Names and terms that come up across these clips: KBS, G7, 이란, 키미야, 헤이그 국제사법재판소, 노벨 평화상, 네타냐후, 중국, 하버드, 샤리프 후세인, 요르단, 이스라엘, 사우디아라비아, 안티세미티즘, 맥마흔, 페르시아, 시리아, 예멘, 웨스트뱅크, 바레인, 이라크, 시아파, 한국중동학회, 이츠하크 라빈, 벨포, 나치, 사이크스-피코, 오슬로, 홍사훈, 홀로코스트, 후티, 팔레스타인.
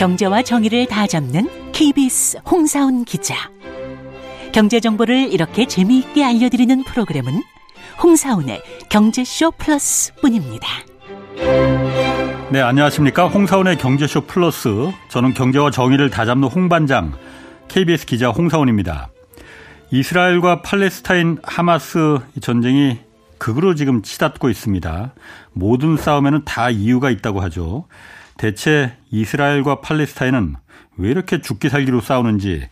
경제와 정의를 다잡는 KBS 홍사훈 기자. 경제정보를 이렇게 재미있게 알려드리는 프로그램은 홍사훈의 경제쇼 플러스뿐입니다. 네, 안녕하십니까. 홍사훈의 경제쇼 플러스, 저는 경제와 정의를 다잡는 홍반장 KBS 기자 홍사훈입니다. 이스라엘과 팔레스타인 하마스 전쟁이 극으로 지금 치닫고 있습니다. 모든 싸움에는 다 이유가 있다고 하죠. 대체 이스라엘과 팔레스타인은 왜 이렇게 죽기 살기로 싸우는지,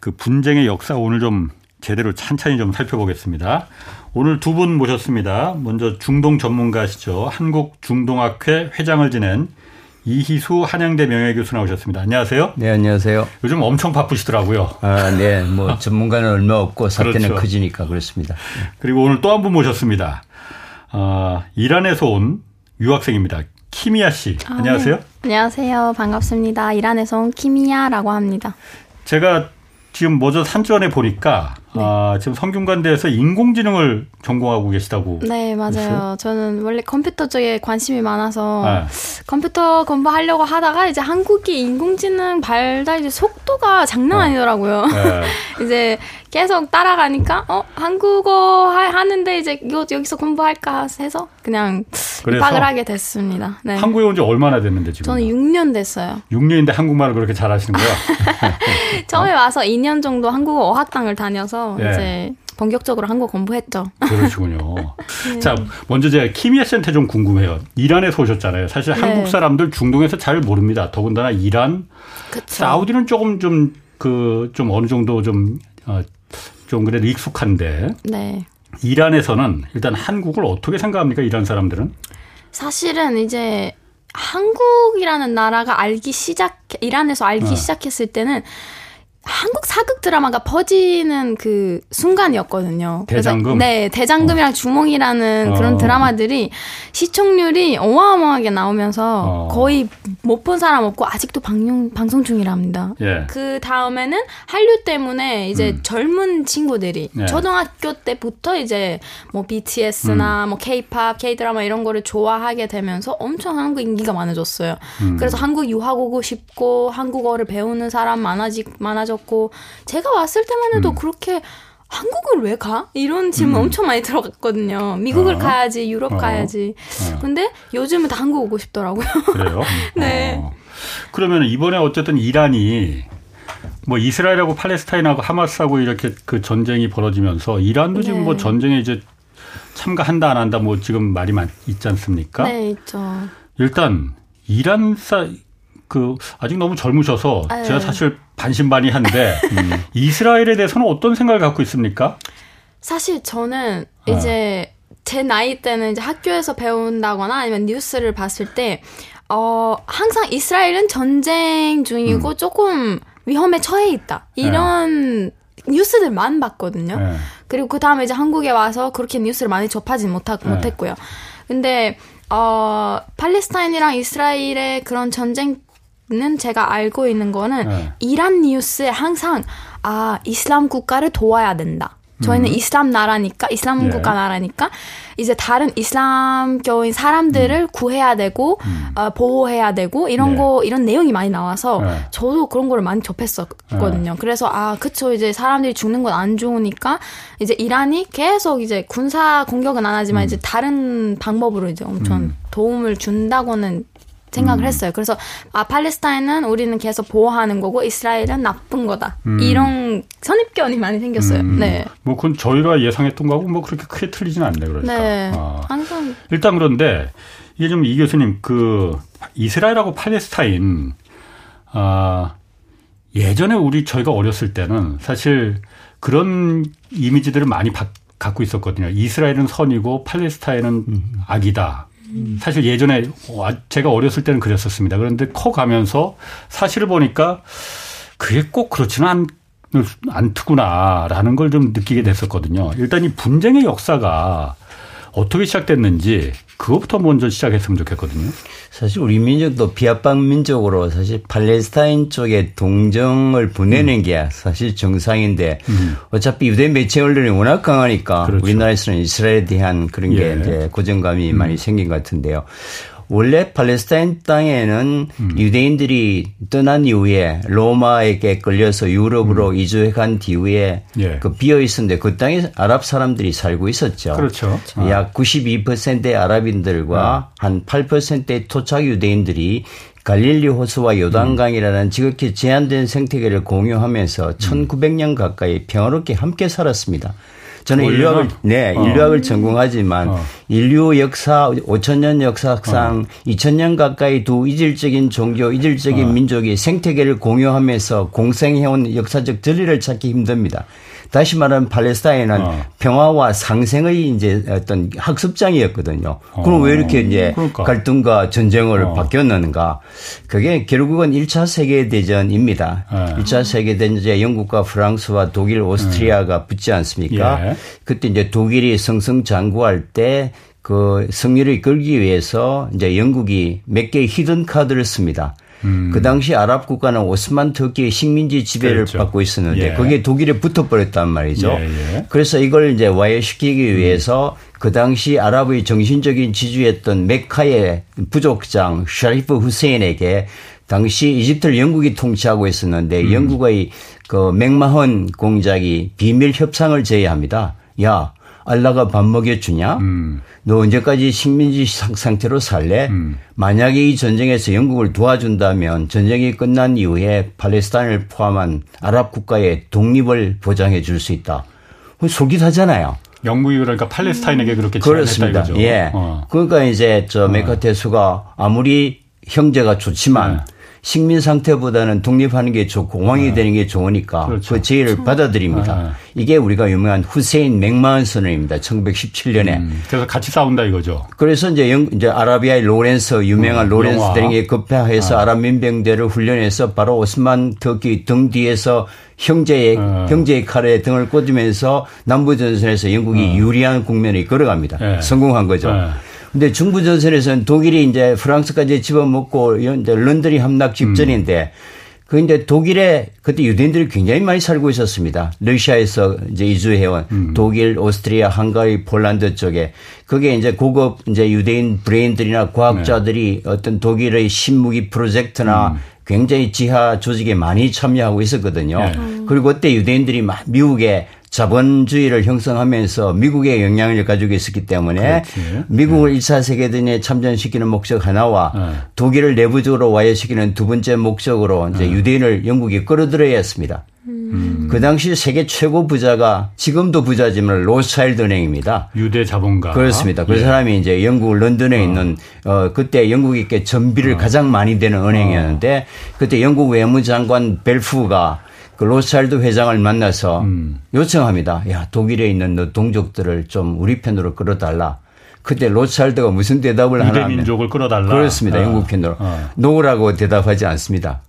그 분쟁의 역사 오늘 좀 제대로 찬찬히 좀 살펴보겠습니다. 오늘 두 분 모셨습니다. 먼저 중동 전문가시죠. 한국중동학회 회장을 지낸 이희수 한양대 명예교수 나오셨습니다. 안녕하세요. 네, 안녕하세요. 요즘 엄청 바쁘시더라고요. 아, 네. 뭐 전문가는 얼마 없고 사태는 그렇죠. 커지니까 그렇습니다. 그리고 오늘 또 한 분 모셨습니다. 이란에서 온 유학생입니다. 키미야 씨. 안녕하세요. 네. 안녕하세요. 반갑습니다. 이란에서 온 키미야라고 합니다. 제가 지금 먼저 산전에 보니까 네. 지금 성균관대에서 인공지능을 전공하고 계시다고. 네, 맞아요. 그랬어요? 저는 원래 컴퓨터 쪽에 관심이 많아서 컴퓨터 공부하려고 하다가 이제 한국이 인공지능 발달 이제 속도가 장난 아니더라고요. 이제 계속 따라가니까 한국어 하는데 이제 여기서 공부할까 해서 그냥 입학을 하게 됐습니다. 네. 한국에 온 지 얼마나 됐는데 지금? 저는 6년 됐어요. 6년인데 한국말을 그렇게 잘하시는 거야? 처음에 와서 2년 정도 한국어 어학당을 다녀서 이제 본격적으로 한국어 공부했죠. 그러시군요. 네. 자, 먼저 제가 키미야 씨한테 좀 궁금해요. 이란에서 오셨잖아요. 사실 한국 사람들 중동에서 잘 모릅니다. 더군다나 이란, 그쵸. 사우디는 조금 좀 어느 정도 좀 그래도 익숙한데 네. 이란에서는 일단 한국을 어떻게 생각합니까? 이란 사람들은? 사실은 이제 한국이라는 나라가 이란에서 알기 시작했을 때는 한국 사극 드라마가 퍼지는 그 순간이었거든요. 대장금? 네. 대장금이랑 주몽이라는 그런 드라마들이 시청률이 어마어마하게 나오면서 거의 못 본 사람 없고 아직도 방송 중이랍니다. 예. 그 다음에는 한류 때문에 이제 젊은 친구들이 초등학교 때부터 이제 뭐 BTS나 뭐 K-팝, K-드라마 이런 거를 좋아하게 되면서 엄청 한국 인기가 많아졌어요. 그래서 한국 유학 오고 싶고 한국어를 배우는 사람 많아졌고 제가 왔을 때만 해도 그렇게 한국을 왜 가? 이런 질문 엄청 많이 들어갔거든요. 미국을 가야지, 유럽 가야지. 근데 요즘은 다 한국 오고 싶더라고요. 그래요? 네. 그러면 이번에 어쨌든 이란이 뭐 이스라엘하고 팔레스타인하고 하마스하고 이렇게 그 전쟁이 벌어지면서 이란도 지금 뭐 전쟁에 이제 참가한다 안 한다 뭐 지금 말이 있지 않습니까? 네, 있죠. 일단 아직 너무 젊으셔서 제가 사실 반신반의한데 이스라엘에 대해서는 어떤 생각을 갖고 있습니까? 사실 저는 이제 제 나이 때는 이제 학교에서 배운다거나 아니면 뉴스를 봤을 때 항상 이스라엘은 전쟁 중이고 조금 위험에 처해 있다. 이런 뉴스들만 봤거든요. 그리고 그다음에 이제 한국에 와서 그렇게 뉴스를 많이 접하지 못했고요. 근데 팔레스타인이랑 이스라엘의 그런 전쟁 는 제가 알고 있는 거는 이란 뉴스에 항상 이슬람 국가를 도와야 된다. 저희는 이슬람 나라니까 국가 나라니까 이제 다른 이슬람교인 사람들을 구해야 되고 보호해야 되고 이런 거 이런 내용이 많이 나와서 저도 그런 거를 많이 접했었거든요. 그래서 그쵸 이제 사람들이 죽는 건 안 좋으니까 이제 이란이 계속 이제 군사 공격은 안 하지만 이제 다른 방법으로 이제 엄청 도움을 준다고는 생각을 했어요. 그래서 팔레스타인은 우리는 계속 보호하는 거고 이스라엘은 나쁜 거다. 이런 선입견이 많이 생겼어요. 네. 뭐 그건 저희가 예상했던 거하고 뭐 그렇게 크게 틀리진 않네요. 그러니까. 네. 항상 일단 그런데 이게 좀 이 교수님 그 이스라엘하고 팔레스타인 예전에 저희가 어렸을 때는 사실 그런 이미지들을 많이 갖고 있었거든요. 이스라엘은 선이고 팔레스타인은 악이다. 사실 예전에 제가 어렸을 때는 그랬었습니다. 그런데 커가면서 사실을 보니까 그게 꼭 그렇지는 않더구나라는 걸 좀 느끼게 됐었거든요. 일단 이 분쟁의 역사가 어떻게 시작됐는지 그것부터 먼저 시작했으면 좋겠거든요. 사실 우리 민족도 비합방민족으로 사실 팔레스타인 쪽에 동정을 보내는 게 사실 정상인데 어차피 유대 매체 언론이 워낙 강하니까 그렇죠. 우리나라에서는 이스라엘에 대한 그런 게 이제 고정감이 많이 생긴 것 같은데요. 원래 팔레스타인 땅에는 유대인들이 떠난 이후에 로마에게 끌려서 유럽으로 이주해간 뒤에 예. 그 비어있었는데 그 땅에 아랍 사람들이 살고 있었죠. 그렇죠. 약 92%의 아랍인들과 한 8%의 토착 유대인들이 갈릴리 호수와 요단강이라는 지극히 제한된 생태계를 공유하면서 1900년 가까이 평화롭게 함께 살았습니다. 저는 인류학을, 인류학을 전공하지만 인류 역사, 5000년 역사상 2000년 가까이 두 이질적인 종교, 이질적인 민족이 생태계를 공유하면서 공생해온 역사적 진리를 찾기 힘듭니다. 다시 말하면 팔레스타인은 평화와 상생의 이제 어떤 학습장이었거든요. 그럼 왜 이렇게 이제 갈등과 전쟁을 바뀌었는가? 그게 결국은 1차 세계대전입니다. 1차 세계대전에 영국과 프랑스와 독일, 오스트리아가 붙지 않습니까? 예. 그때 이제 독일이 승승장구할 때 그 승리를 이끌기 위해서 이제 영국이 몇 개의 히든 카드를 씁니다. 그 당시 아랍 국가는 오스만 터키의 식민지 지배를 그렇죠. 받고 있었는데 예. 거기에 독일에 붙어버렸단 말이죠. 예, 예. 그래서 이걸 이제 와해시키기 위해서 그 당시 아랍의 정신적인 지주였던 메카의 부족장 샤리프 후세인에게 당시 이집트를 영국이 통치하고 있었는데 영국의 그 맥마흔 공작이 비밀 협상을 제의합니다. 야, 알라가 밥 먹여주냐? 너 언제까지 식민지 상태로 살래? 만약에 이 전쟁에서 영국을 도와준다면 전쟁이 끝난 이후에 팔레스타인을 포함한 아랍 국가의 독립을 보장해 줄 수 있다. 솔깃하잖아요. 영국이 그러니까 팔레스타인에게 그렇게 제안했다 이거죠. 예. 그러니까 이제 저 메카테수가 아무리 형제가 좋지만 식민 상태보다는 독립하는 게 좋고 왕이 되는 게 좋으니까 그렇죠. 그 제의를 받아들입니다. 이게 우리가 유명한 후세인 맥마흔 선언입니다. 1917년에. 그래서 같이 싸운다 이거죠. 그래서 이제 아라비아의 로렌스 유명한 로렌스 대령이 급파해서 아랍 민병대를 훈련해서 바로 오스만 터키 등 뒤에서 형제의 칼에 등을 꽂으면서 남부전선에서 영국이 유리한 국면을 이끌어갑니다. 예. 성공한 거죠. 예. 근데 중부전선에서는 독일이 이제 프랑스까지 집어먹고 이제 런던이 함락 직전인데 그 이제 독일에 그때 유대인들이 굉장히 많이 살고 있었습니다. 러시아에서 이제 이주해온 독일, 오스트리아, 헝가리, 폴란드 쪽에 그게 이제 고급 이제 유대인 브레인들이나 과학자들이 네. 어떤 독일의 신무기 프로젝트나 굉장히 지하 조직에 많이 참여하고 있었거든요. 네. 그리고 그때 유대인들이 막 미국에 자본주의를 형성하면서 미국의 영향을 가지고 있었기 때문에 그렇지. 미국을 1차 세계대전에 참전시키는 목적 하나와 독일을 내부적으로 와해시키는 두 번째 목적으로 이제 유대인을 영국이 끌어들여야 했습니다. 그 당시 세계 최고 부자가 지금도 부자지만 로스차일드 은행입니다. 유대 자본가. 그렇습니다. 그 사람이 이제 영국 런던에 있는 그때 영국에게 전비를 가장 많이 되는 은행이었는데 그때 영국 외무장관 벨포가 그 로스차일드 회장을 만나서 요청합니다. 야, 독일에 있는 너 동족들을 좀 우리 편으로 끌어달라. 그때 로스차일드가 무슨 대답을 하나 하면 유대민족을 끌어달라. 그렇습니다. 영국 편으로. 노라고 대답하지 않습니다.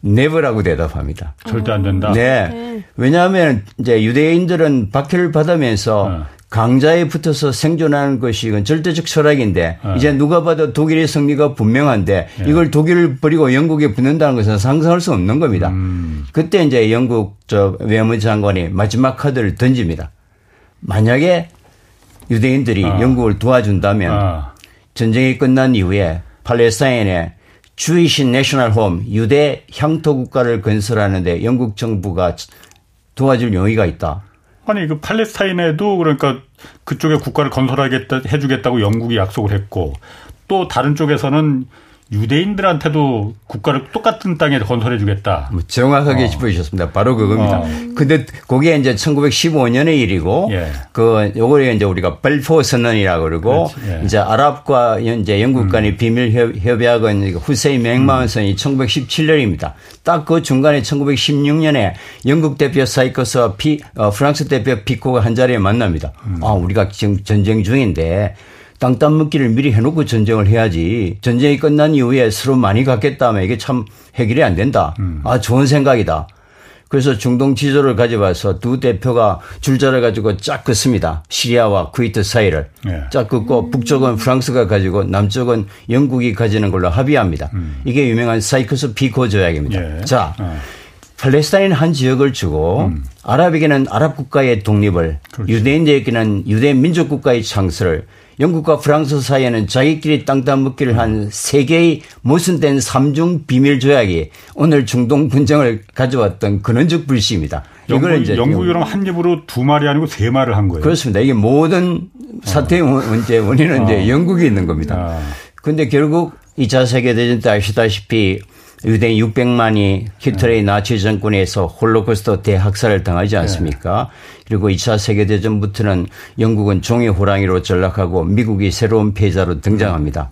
네버라고 대답합니다. 절대 안 된다. 네. 네. 왜냐하면 이제 유대인들은 박해를 받으면서 강자에 붙어서 생존하는 것이 이건 절대적 철학인데 이제 누가 봐도 독일의 승리가 분명한데 이걸 독일을 버리고 영국에 붙는다는 것은 상상할 수 없는 겁니다. 그때 이제 영국 저 외무장관이 마지막 카드를 던집니다. 만약에 유대인들이 영국을 도와준다면 전쟁이 끝난 이후에 팔레스타인에 Jewish National Home, 유대 향토 국가를 건설하는데 영국 정부가 도와줄 용의가 있다. 아니 그 팔레스타인에도 그러니까 그쪽에 국가를 건설하겠다 해주겠다고 영국이 약속을 했고 또 다른 쪽에서는 유대인들한테도 국가를 똑같은 땅에 건설해주겠다. 정확하게 짚어주셨습니다. 바로 그겁니다. 근데 그게 이제 1915년의 일이고, 예. 요거를 이제 우리가 벨포 선언이라고 그러고, 예. 이제 아랍과 이제 영국 간의 비밀 협약은 후세인 맥마흔 선언이 1917년입니다. 딱 그 중간에 1916년에 영국 대표 사이크스와 프랑스 대표 피코가 한 자리에 만납니다. 아, 우리가 지금 전쟁 중인데, 땅 따먹기를 미리 해놓고 전쟁을 해야지. 전쟁이 끝난 이후에 서로 많이 갖겠다면 이게 참 해결이 안 된다. 아, 좋은 생각이다. 그래서 중동 지도를 가져와서 두 대표가 줄자를 가지고 쫙 긋습니다. 시리아와 쿠웨이트 사이를. 예. 쫙 긋고 북쪽은 프랑스가 가지고 남쪽은 영국이 가지는 걸로 합의합니다. 이게 유명한 사이크스-피코 조약입니다. 예. 자, 팔레스타인 한 지역을 주고 아랍에게는 아랍 국가의 독립을, 그렇지. 유대인들에게는 유대민족 국가의 창설을 영국과 프랑스 사이에는 자기끼리 땅따먹기를 한 세 개의 모순된 3중 비밀 조약이 오늘 중동 분쟁을 가져왔던 근원적 불씨입니다. 영국 이런 한 입으로 두 말이 아니고 세 말을 한 거예요. 그렇습니다. 이게 모든 사태의 원인은 이제 영국이 있는 겁니다. 그런데 결국 2차 세계대전 때 아시다시피 유대인 600만이 히틀러의 나치 정권에서 홀로코스트 대학살을 당하지 않습니까? 그리고 2차 세계대전부터는 영국은 종의 호랑이로 전락하고 미국이 새로운 패자로 등장합니다.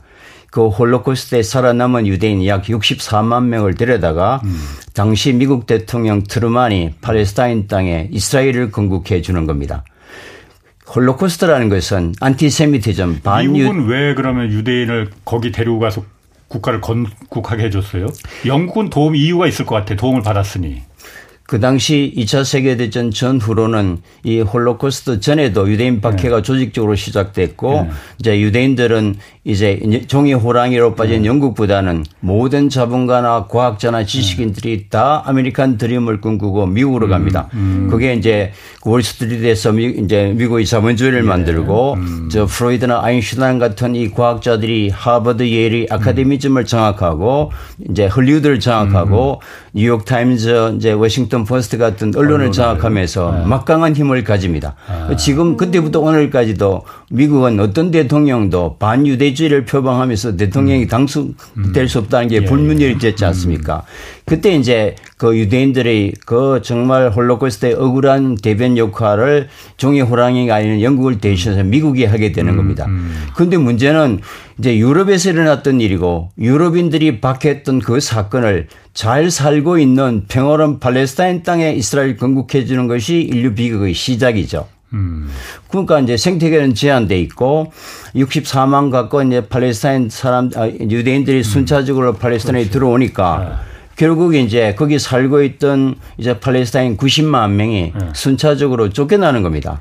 그 홀로코스트에 살아남은 유대인 약 64만 명을 데려다가 당시 미국 대통령 트루만이 팔레스타인 땅에 이스라엘을 건국해 주는 겁니다. 홀로코스트라는 것은 안티세미티즘 미국은 왜 그러면 유대인을 거기 데리고 가서 국가를 건국하게 해줬어요? 영국은 도움 이유가 있을 것 같아. 도움을 받았으니. 그 당시 2차 세계대전 전후로는 이 홀로코스트 전에도 유대인 박해가 조직적으로 시작됐고 이제 유대인들은 이제 종이 호랑이로 빠진 영국보다는 모든 자본가나 과학자나 지식인들이 다 아메리칸 드림을 꿈꾸고 미국으로 갑니다. 그게 이제 월스트리트에서 이제 미국의 자본주의를 만들고 저 프로이드나 아인슈타인 같은 이 과학자들이 하버드, 예일의 아카데미즘을 장악하고 이제 헐리우드를 장악하고 뉴욕 타임즈, 이제 워싱턴 포스트 같은 언론을 장악하면서 막강한 힘을 가집니다. 지금 그때부터 오늘까지도 미국은 어떤 대통령도 반유대주의를 표방하면서 대통령이 당선될 수 없다는 게 불문율이 됐지 않습니까? 그때 이제 그 유대인들의 그 정말 홀로코스트의 억울한 대변 역할을 종이 호랑이가 아닌 영국을 대신해서 미국이 하게 되는 겁니다. 그런데 문제는 이제 유럽에서 일어났던 일이고 유럽인들이 박해했던 그 사건을 잘 살고 있는 평화로운 팔레스타인 땅에 이스라엘 건국해 주는 것이 인류 비극의 시작이죠. 그러니까 이제 생태계는 제한돼 있고 64만 가까운 이제 팔레스타인 사람 유대인들이 순차적으로 팔레스타인에 들어오니까. 결국 이제 거기 살고 있던 이제 팔레스타인 90만 명이 순차적으로 쫓겨나는 겁니다.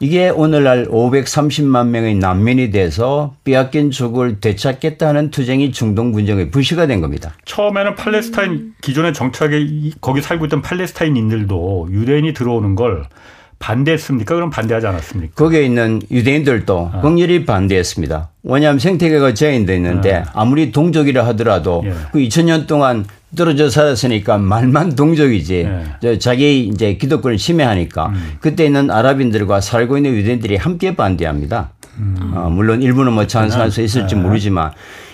이게 오늘날 530만 명의 난민이 돼서 빼앗긴 조국을 되찾겠다는 투쟁이 중동 분쟁의 불씨가 된 겁니다. 처음에는 팔레스타인 기존의 정착에 거기 살고 있던 팔레스타인인들도 유대인이 들어오는 걸 반대했습니까? 그럼 반대하지 않았습니까? 거기에 있는 유대인들도 극렬히 반대했습니다. 왜냐하면 생태계가 제한되어 있는데 아무리 동족이라 하더라도 그 2000년 동안 떨어져 살았으니까 말만 동족이지 자기의 이제 기독권을 침해하니까 그때 있는 아랍인들과 살고 있는 유대인들이 함께 반대합니다. 물론 일부는 뭐 찬성할 수 있을지 모르지만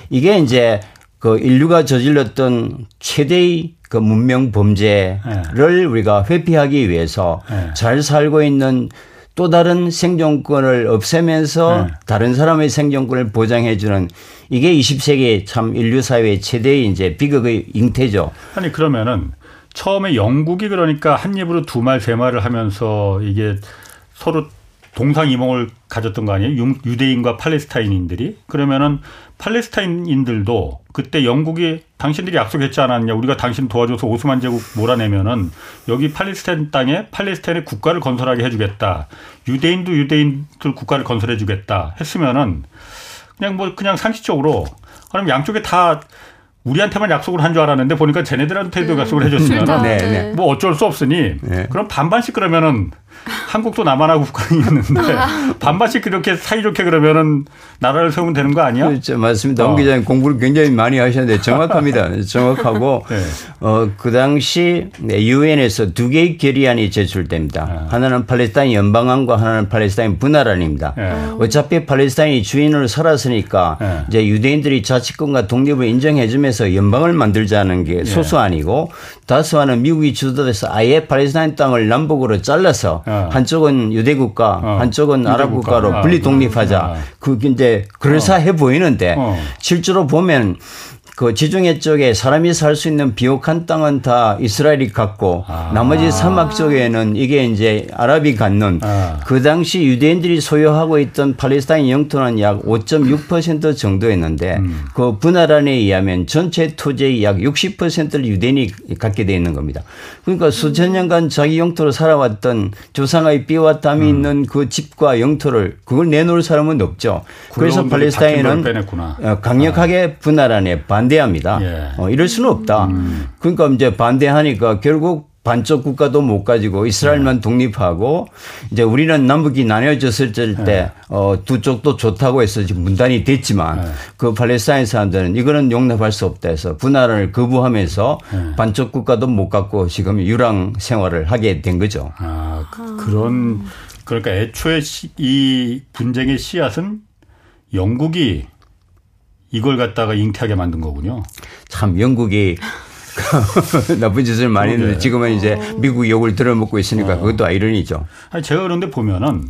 이게 이제 그 인류가 저질렀던 최대의 그 문명 범죄를 우리가 회피하기 위해서 잘 살고 있는 또 다른 생존권을 없애면서 다른 사람의 생존권을 보장해주는 이게 20세기의 참 인류 사회의 최대의 이제 비극의 잉태죠. 아니 그러면은 처음에 영국이 그러니까 한 입으로 두 말 세 말을 하면서 이게 서로 동상이몽을 가졌던 거 아니에요? 유대인과 팔레스타인인들이. 그러면은 팔레스타인인들도 그때 영국이 당신들이 약속했지 않았냐. 우리가 당신 도와줘서 오스만 제국 몰아내면은 여기 팔레스타인 땅에 팔레스타인의 국가를 건설하게 해주겠다. 유대인도 유대인들 국가를 건설해주겠다. 했으면은 그냥 뭐 그냥 상식적으로 그럼 양쪽에 다 우리한테만 약속을 한 줄 알았는데 보니까 쟤네들한테도 약속을 해줬으면은 뭐 어쩔 수 없으니 그럼 반반씩 그러면은 한국도 남한하고 북한이었는데 반반씩 그렇게 사이좋게 그러면은 나라를 세우면 되는 거 아니야? 그렇죠. 맞습니다. 홍 기자님 공부를 굉장히 많이 하셨는데 정확합니다. 정확하고 그 당시 유엔에서 두 개의 결의안이 제출됩니다. 하나는 팔레스타인 연방안과 하나는 팔레스타인 분할안입니다. 어차피 팔레스타인이 주인으로 살았으니까 이제 유대인들이 자치권과 독립을 인정해주면서 연방을 만들자는 게 소수안이고 다수안은 미국이 주도돼서 아예 팔레스타인 땅을 남북으로 잘라서 한쪽은 유대국가, 한쪽은 아랍국가로 분리 독립하자. 그게 이제 그럴싸해 보이는데 실제로 보면 그 지중해 쪽에 사람이 살 수 있는 비옥한 땅은 다 이스라엘이 갖고 나머지 사막 쪽에는 이게 이제 아랍이 갖는 그 당시 유대인들이 소유하고 있던 팔레스타인 영토는 약 5.6% 정도였는데 그 분할안에 의하면 전체 토지의 약 60%를 유대인이 갖게 돼 있는 겁니다. 그러니까 수천 년간 자기 영토로 살아왔던 조상의 피와 땀이 있는 그 집과 영토를 그걸 내놓을 사람은 없죠. 그래서 팔레스타인은 강력하게 분할안에 반대합니다. 이럴 수는 없다. 그러니까 이제 반대하니까 결국 반쪽 국가도 못 가지고 이스라엘만 독립하고 이제 우리는 남북이 나뉘어졌을 때 두 쪽도 좋다고 해서 지금 문단이 됐지만 그 팔레스타인 사람들은 이거는 용납할 수 없다 해서 분할을 거부하면서 반쪽 국가도 못 갖고 지금 유랑 생활을 하게 된 거죠. 아, 그런 그러니까 애초에 이 분쟁의 씨앗은 영국이 이걸 갖다가 잉태하게 만든 거군요. 참 영국이 나쁜 짓을 많이 했는데 지금은 이제 미국 욕을 들어먹고 있으니까 그것도 아이러니죠. 아니, 제가 그런데 보면은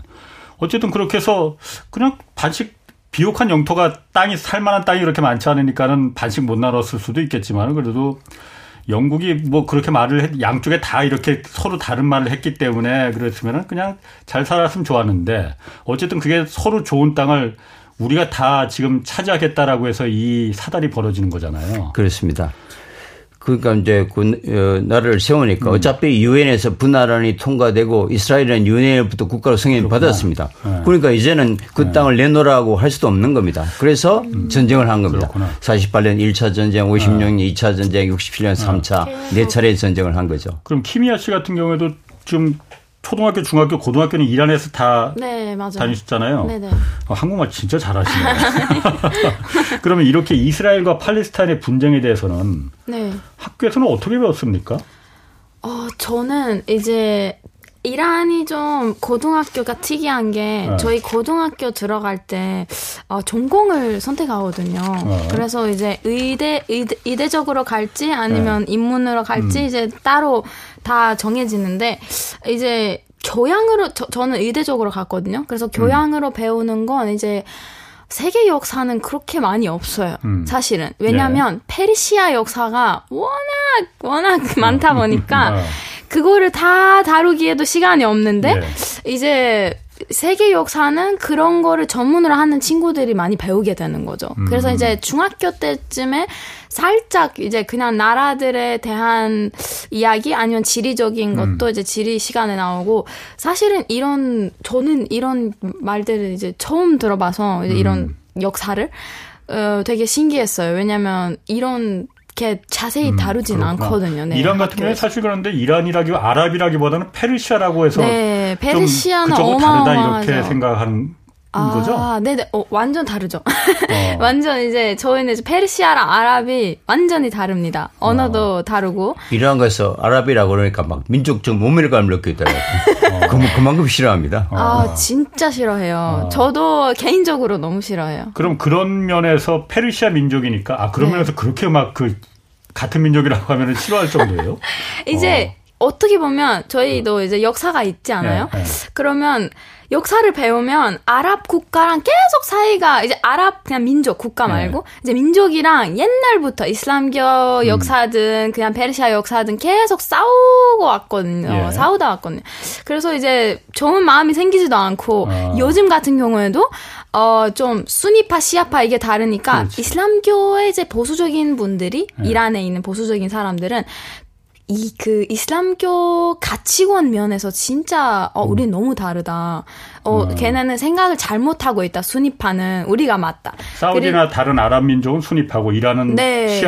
어쨌든 그렇게 해서 그냥 반씩 비옥한 영토가 땅이 살만한 땅이 그렇게 많지 않으니까는 반씩 못 나눴을 수도 있겠지만 그래도 영국이 뭐 그렇게 말을 양쪽에 다 이렇게 서로 다른 말을 했기 때문에 그랬으면은 그냥 잘 살았으면 좋았는데 어쨌든 그게 서로 좋은 땅을 우리가 다 지금 차지하겠다라고 해서 이 사달이 벌어지는 거잖아요. 그렇습니다. 그러니까 이제 그 나라를 세우니까 어차피 유엔에서 분할안이 통과되고 이스라엘은 유엔으로부터 국가로 승인을 받았습니다. 네. 그러니까 이제는 그 땅을 내놓으라고 할 수도 없는 겁니다. 그래서 전쟁을 한 겁니다. 그렇구나. 48년 1차 전쟁, 56년 2차 전쟁, 67년 3차 네 차례의 전쟁을 한 거죠. 그럼 키미야 씨 같은 경우에도 지금 초등학교, 중학교, 고등학교는 이란에서 다 다니셨잖아요. 네네. 한국말 진짜 잘하시네요. 그러면 이렇게 이스라엘과 팔레스타인의 분쟁에 대해서는 학교에서는 어떻게 배웠습니까? 저는 이제 이란이 좀 고등학교가 특이한 게 저희 고등학교 들어갈 때 전공을 선택하거든요. 그래서 이제 의대적으로 갈지 아니면 인문으로 갈지 이제 따로 다 정해지는데 이제 교양으로 저는 의대적으로 갔거든요. 그래서 교양으로 배우는 건 이제 세계 역사는 그렇게 많이 없어요. 사실은. 왜냐하면 페르시아 역사가 워낙 많다 보니까 그거를 다 다루기에도 시간이 없는데 이제 세계 역사는 그런 거를 전문으로 하는 친구들이 많이 배우게 되는 거죠. 그래서 이제 중학교 때쯤에 살짝 이제 그냥 나라들에 대한 이야기 아니면 지리적인 것도 이제 지리 시간에 나오고 사실은 저는 이런 말들을 이제 처음 들어봐서 이제 이런 역사를 되게 신기했어요. 왜냐면 이렇게 자세히 다루진 않거든요. 네, 이란 같은 경우에 사실 그런데 아랍이라기보다는 페르시아라고 해서 페르시아는 그쪽은 다르다 이렇게 생각하는 거죠? 네네. 완전 다르죠. 완전 이제 저희는 이제 페르시아랑 아랍이 완전히 다릅니다. 언어도 다르고. 이란 가서 아랍이라고 그러니까 막 민족적 모멸감을 느끼게 돼요. 그만큼 싫어합니다. 진짜 싫어해요. 저도 개인적으로 너무 싫어해요. 그럼 그런 면에서 페르시아 민족이니까 그런 면에서 그렇게 막 같은 민족이라고 하면 싫어할 정도예요? 이제 어떻게 보면 저희도 이제 역사가 있지 않아요? 그러면 역사를 배우면 아랍 국가랑 계속 사이가 이제 아랍 그냥 민족 국가 말고 이제 민족이랑 옛날부터 이슬람교 역사든 그냥 페르시아 역사든 계속 싸우고 왔거든요. 싸우다 왔거든요. 그래서 이제 좋은 마음이 생기지도 않고 요즘 같은 경우에도 좀 수니파 시아파 이게 다르니까 이슬람교의 이제 보수적인 분들이 이란에 있는 보수적인 사람들은 이슬람교 가치관 면에서 진짜, 우린 너무 다르다. 걔네는 생각을 잘못하고 있다. 수니파는 우리가 맞다. 사우디나 다른 아랍 민족은 수니파고 이란은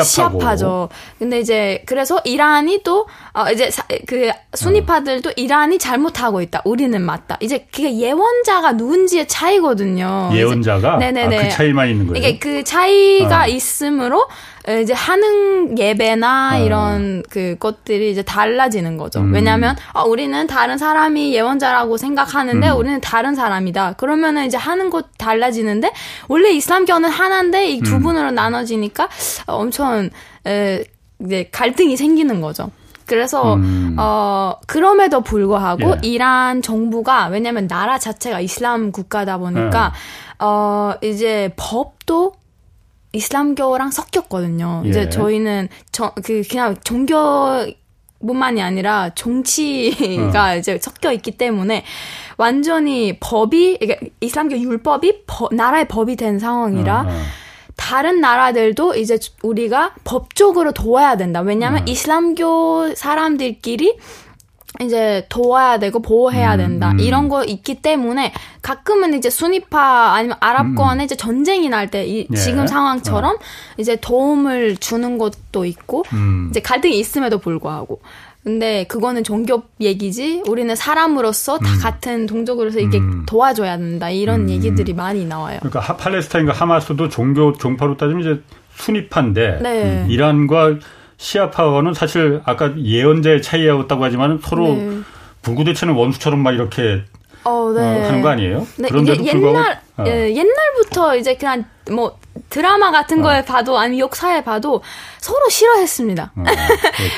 시아파죠. 근데 이제 그래서 이란이 또 이제 그 수니파들도 이란이 잘못하고 있다. 우리는 맞다. 이제 그게 예언자가 누군지의 차이거든요. 예언자가? 네네네. 그 차이만 있는 거예요. 이게 그 차이가 있으므로 이제 하는 예배나 이런 그 것들이 이제 달라지는 거죠. 왜냐하면 우리는 다른 사람이 예언자라고 생각하는데 우리는 다른 사람이다. 그러면은 이제 하는 것 달라지는데 원래 이슬람교는 하나인데 이 두 분으로 나눠지니까 엄청 이제 갈등이 생기는 거죠. 그래서 그럼에도 불구하고 이란 정부가 왜냐하면 나라 자체가 이슬람 국가다 보니까 이제 법도 이슬람교랑 섞였거든요. 이제 저희는 그냥 종교뿐만이 아니라 정치가 이제 섞여 있기 때문에 완전히 그러니까 이슬람교 율법이 나라의 법이 된 상황이라 다른 나라들도 이제 우리가 법적으로 도와야 된다. 왜냐하면 이슬람교 사람들끼리 이제 도와야 되고 보호해야 된다. 이런 거 있기 때문에 가끔은 이제 수니파 아니면 아랍권에 이제 전쟁이 날 때 지금 상황처럼 이제 도움을 주는 것도 있고 이제 갈등이 있음에도 불구하고 근데 그거는 종교 얘기지 우리는 사람으로서 다 같은 동족으로서 이렇게 도와줘야 된다 이런 얘기들이 많이 나와요. 그러니까 팔레스타인과 하마스도 종교 종파로 따지면 이제 수니파인데 네. 이란과 시아파와는 사실 아까 예언자의 차이였다고 하지만 서로 네. 불구대치는 원수처럼 막 이렇게 네. 하는 거 아니에요? 네. 그런데도 불구하고 옛날부터 이제 그냥 뭐 드라마 같은 거에 봐도 아니면 역사에 봐도 서로 싫어했습니다.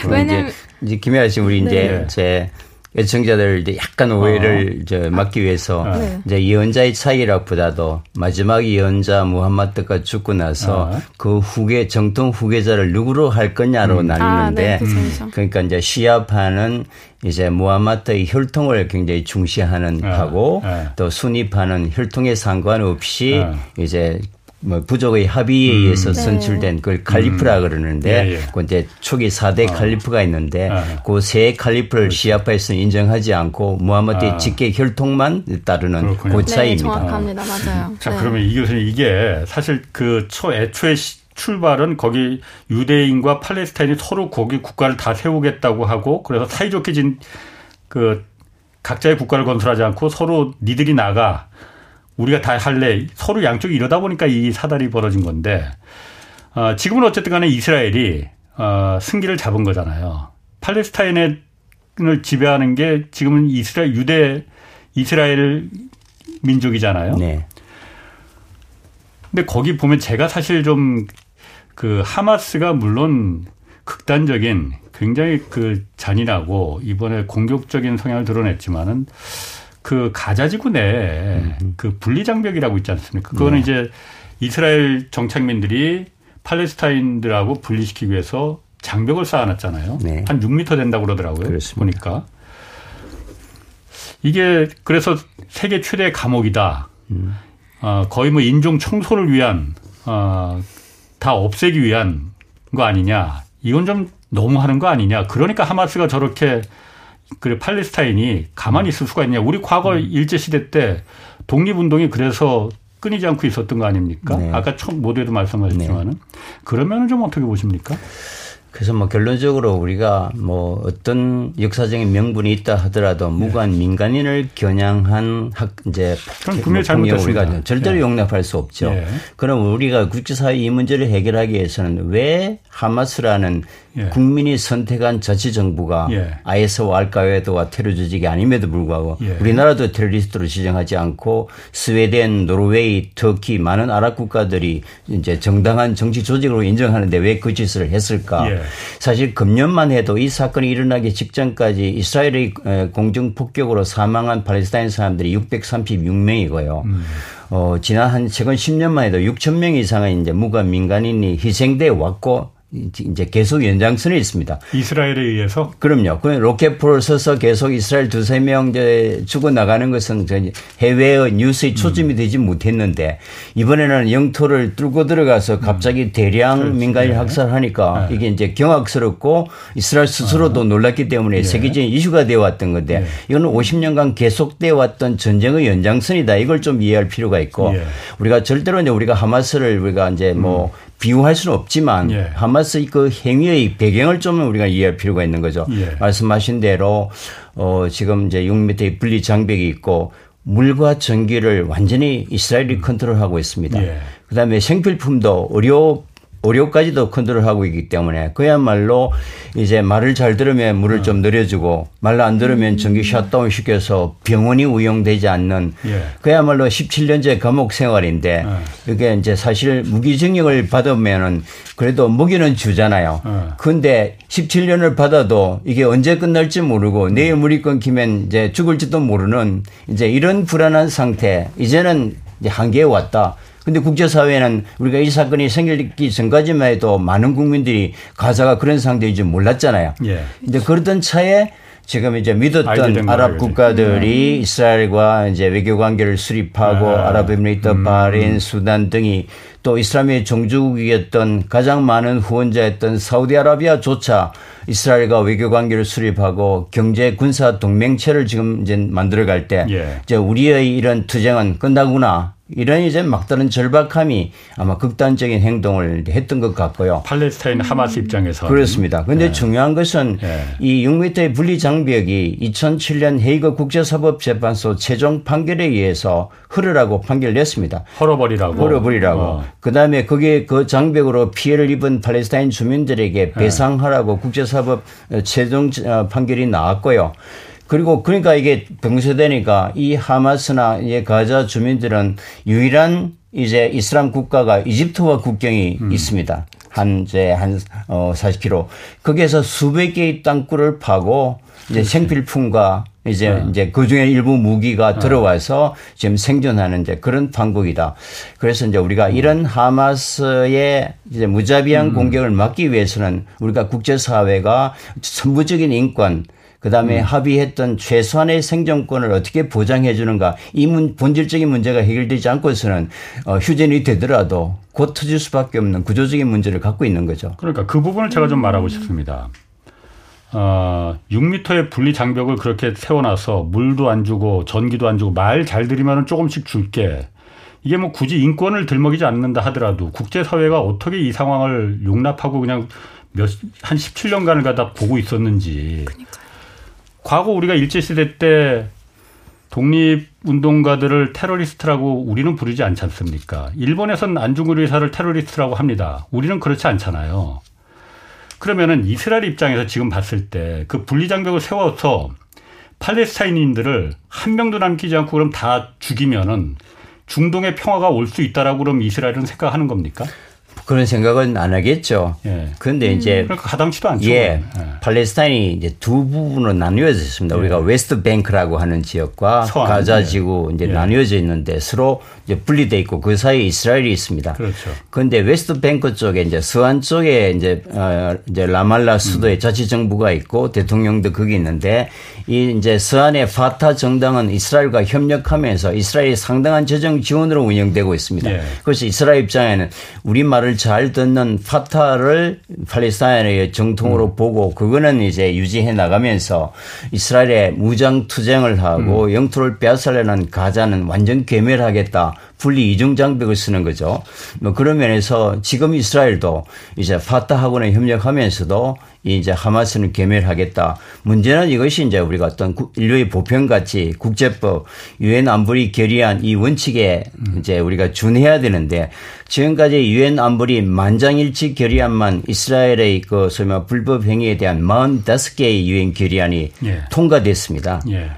왜냐면 이제 김혜아 씨 우리 이제 제 애청자들 이제 약간 오해를 이제 막기 위해서 이제 예언자의 차이라기보다도 마지막 예언자 무함마드가 죽고 나서 그 후계 정통 후계자를 누구로 할 거냐로 나뉘는데 그러니까 이제 시아파는 이제 무함마드의 혈통을 굉장히 중시하는 파고 또 수니파는 혈통에 상관없이 이제 뭐 부족의 합의에 의해서 선출된 그걸 칼리프라 그러는데 그 이제 초기 4대 칼리프가 있는데 그 세 칼리프를 시아파에서는 인정하지 않고 무함마드의 직계 혈통만 따르는 그 차이입니다. 네, 정확합니다. 맞아요. 자, 그러면 이 교수님 이게 사실 그 애초에 출발은 거기 유대인과 팔레스타인이 서로 거기 국가를 다 세우겠다고 하고 그래서 사이좋게 진 그 각자의 국가를 건설하지 않고 서로 니들이 나가 우리가 다 할래. 서로 양쪽이 이러다 보니까 이 사달이 벌어진 건데 지금은 어쨌든 간에 이스라엘이 승기를 잡은 거잖아요. 팔레스타인을 지배하는 게 지금은 이스라엘 유대 이스라엘 민족이잖아요. 네. 근데 거기 보면 제가 사실 좀 그 하마스가 물론 극단적인 굉장히 그 잔인하고 이번에 공격적인 성향을 드러냈지만은 그 가자지구 내에 그 분리장벽이라고 있지 않습니까? 그거는 네. 이제 이스라엘 정착민들이 팔레스타인들하고 분리시키기 위해서 장벽을 쌓아놨잖아요. 네. 한 6m 된다고 그러더라고요. 그렇습니다. 보니까 이게 그래서 세계 최대 감옥이다. 거의 뭐 인종 청소를 위한 다 없애기 위한 거 아니냐. 이건 좀 너무하는 거 아니냐. 그러니까 하마스가 저렇게 그래 팔레스타인이 가만히 있을 수가 있냐. 우리 과거 일제시대 때 독립운동이 그래서 끊이지 않고 있었던 거 아닙니까? 네. 아까 처음 모두에도 말씀하셨지만은. 네. 그러면 좀 어떻게 보십니까? 그래서 뭐 결론적으로 우리가 뭐 어떤 역사적인 명분이 있다 하더라도 무관 민간인을 겨냥한 이제 분명히 잘못됐습니다. 절대로 용납할 수 없죠. 예. 그럼 우리가 국제사회 이 문제를 해결하기 위해서는 왜 하마스라는 국민이 선택한 자치정부가 IS와 알카에다와 테러 조직이 아님에도 불구하고 우리나라도 테러리스트로 지정하지 않고 스웨덴, 노르웨이, 터키 많은 아랍 국가들이 이제 정당한 정치 조직으로 인정하는데 왜 그 짓을 했을까? 사실 금년만 해도 이 사건이 일어나기 직전까지 이스라엘의 공중폭격으로 사망한 팔레스타인 사람들이 636명이고요. 지난 한 최근 10년만 해도 6,000명 이상의 이제 무관 민간인이 희생돼 왔고 이제 계속 연장선에 있습니다. 이스라엘에 의해서? 그럼요. 로켓포를 써서 계속 이스라엘 두세 명 죽어나가는 것은 해외의 뉴스의 초점이 되지 못했는데 이번에는 영토를 뚫고 들어가서 갑자기 대량 민간인 학살하니까 이게 이제 경악스럽고 이스라엘 스스로도 놀랐기 때문에 세계적인 이슈가 되어 왔던 건데 이거는 50년간 계속되어 왔던 전쟁의 연장선이다. 이걸 좀 이해할 필요가 있고 우리가 절대로 이제 우리가 하마스를 우리가 이제 뭐 비유할 수는 없지만 하마스 그 행위의 배경을 좀 우리가 이해할 필요가 있는 거죠. 말씀하신 대로 지금 이제 6m의 분리 장벽이 있고 물과 전기를 완전히 이스라엘이 컨트롤하고 있습니다. 그다음에 생필품도 의료까지도 컨트롤하고 있기 때문에 그야말로 이제 말을 잘 들으면 물을 좀 늘려주고 말을 안 들으면 전기 셧다운 시켜서 병원이 운영되지 않는 그야말로 17년째 감옥 생활인데 이게 이제 사실 무기징역을 받으면은 그래도 무기는 주잖아요. 그런데 17년을 받아도 이게 언제 끝날지 모르고 내일 물이 끊기면 이제 죽을지도 모르는 이제 이런 불안한 상태 이제는 이제 한계에 왔다. 근데 국제사회는 우리가 이 사건이 생기기 전까지만 해도 많은 국민들이 가자가 그런 상태인지 몰랐잖아요. 근데 그러던 차에 지금 이제 믿었던 아랍 국가들이 이스라엘과 이제 외교 관계를 수립하고 아랍에미리트, 바레인, 수단 등이 또 이슬람의 종주국이었던 가장 많은 후원자였던 사우디아라비아조차 이스라엘과 외교관계를 수립하고 경제 군사 동맹체를 지금 이제 만들어갈 때 예. 이제 우리의 이런 투쟁은 끝나구나. 이런 이제 막다른 절박함이 아마 극단적인 행동을 했던 것 같고요. 팔레스타인 하마스 입장에서 그렇습니다. 그런데 예. 중요한 것은 예. 이 6m의 분리장벽이 2007년 헤이그 국제사법재판소 최종 판결에 의해서 허르라고 판결을 냈습니다. 헐어버리라고. 그다음에 거기에 그 장벽으로 피해를 입은 팔레스타인 주민들에게 배상하라고 예. 국제사법 최종 판결이 나왔고요. 그리고 그러니까 이게 봉쇄되니까 이 하마스나 가자 주민들은 유일한 이제 이슬람 국가가 이집트와 국경이 있습니다. 한 40km. 거기에서 수백 개의 땅굴을 파고 이제 생필품과 이제 그 중에 일부 무기가 들어와서 지금 생존하는 이제 그런 판국이다. 그래서 이제 우리가 이런 하마스의 이제 무자비한 공격을 막기 위해서는 우리가 국제사회가 선부적인 인권 그다음에 합의했던 최소한의 생존권을 어떻게 보장해 주는가 이 본질적인 문제가 해결되지 않고서는 휴전이 되더라도 곧 터질 수밖에 없는 구조적인 문제를 갖고 있는 거죠. 그러니까 그 부분을 제가 좀 말하고 싶습니다. 6m의 분리장벽을 그렇게 세워놔서 물도 안 주고 전기도 안 주고 말 잘 들으면 조금씩 줄게. 이게 뭐 굳이 인권을 들먹이지 않는다 하더라도 국제사회가 어떻게 이 상황을 용납하고 그냥 한 17년간을 가다 보고 있었는지. 그러니까. 과거 우리가 일제시대 때 독립운동가들을 테러리스트라고 우리는 부르지 않지 않습니까? 일본에서는 안중근 의사를 테러리스트라고 합니다. 우리는 그렇지 않잖아요. 그러면은 이스라엘 입장에서 지금 봤을 때 그 분리장벽을 세워서 팔레스타인인들을 한 명도 남기지 않고 그럼 다 죽이면은 중동의 평화가 올 수 있다라고 그럼 이스라엘은 생각하는 겁니까? 그런 생각은 안 하겠죠. 그런데 예. 이제 그러니까 가당치도 않죠. 예, 팔레스타인이 이제 두 부분으로 나뉘어져 있습니다. 예. 우리가 웨스트 뱅크라고 하는 지역과 서안, 가자지구 예. 이제 예. 나뉘어져 있는데 서로 이제 분리돼 있고 그 사이에 이스라엘이 있습니다. 그렇죠. 그런데 웨스트 뱅크 쪽에 이제 서안 쪽에 이제 라말라 수도의 자치정부가 있고 대통령도 거기 있는데 이 이제 서안의 파타 정당은 이스라엘과 협력하면서 이스라엘이 상당한 재정 지원으로 운영되고 있습니다. 예. 그래서 이스라엘 입장에는 우리 말을 잘 듣는 파타를 팔레스타인의 정통으로 보고 그거는 이제 유지해 나가면서 이스라엘의 무장 투쟁을 하고 영토를 빼앗으려는 가자는 완전 괴멸하겠다. 분리 이중 장벽을 쓰는 거죠. 뭐 그런 면에서 지금 이스라엘도 이제 파타하고는 협력하면서도 이제 하마스는 괴멸하겠다. 문제는 이것이 이제 우리가 어떤 인류의 보편 가치, 국제법, 유엔 안보리 결의안 이 원칙에 이제 우리가 준해야 되는데 지금까지 유엔 안보리 만장일치 결의안만 이스라엘의 그 소위 말 불법 행위에 대한 45개의 유엔 결의안이 예. 통과됐습니다. 예.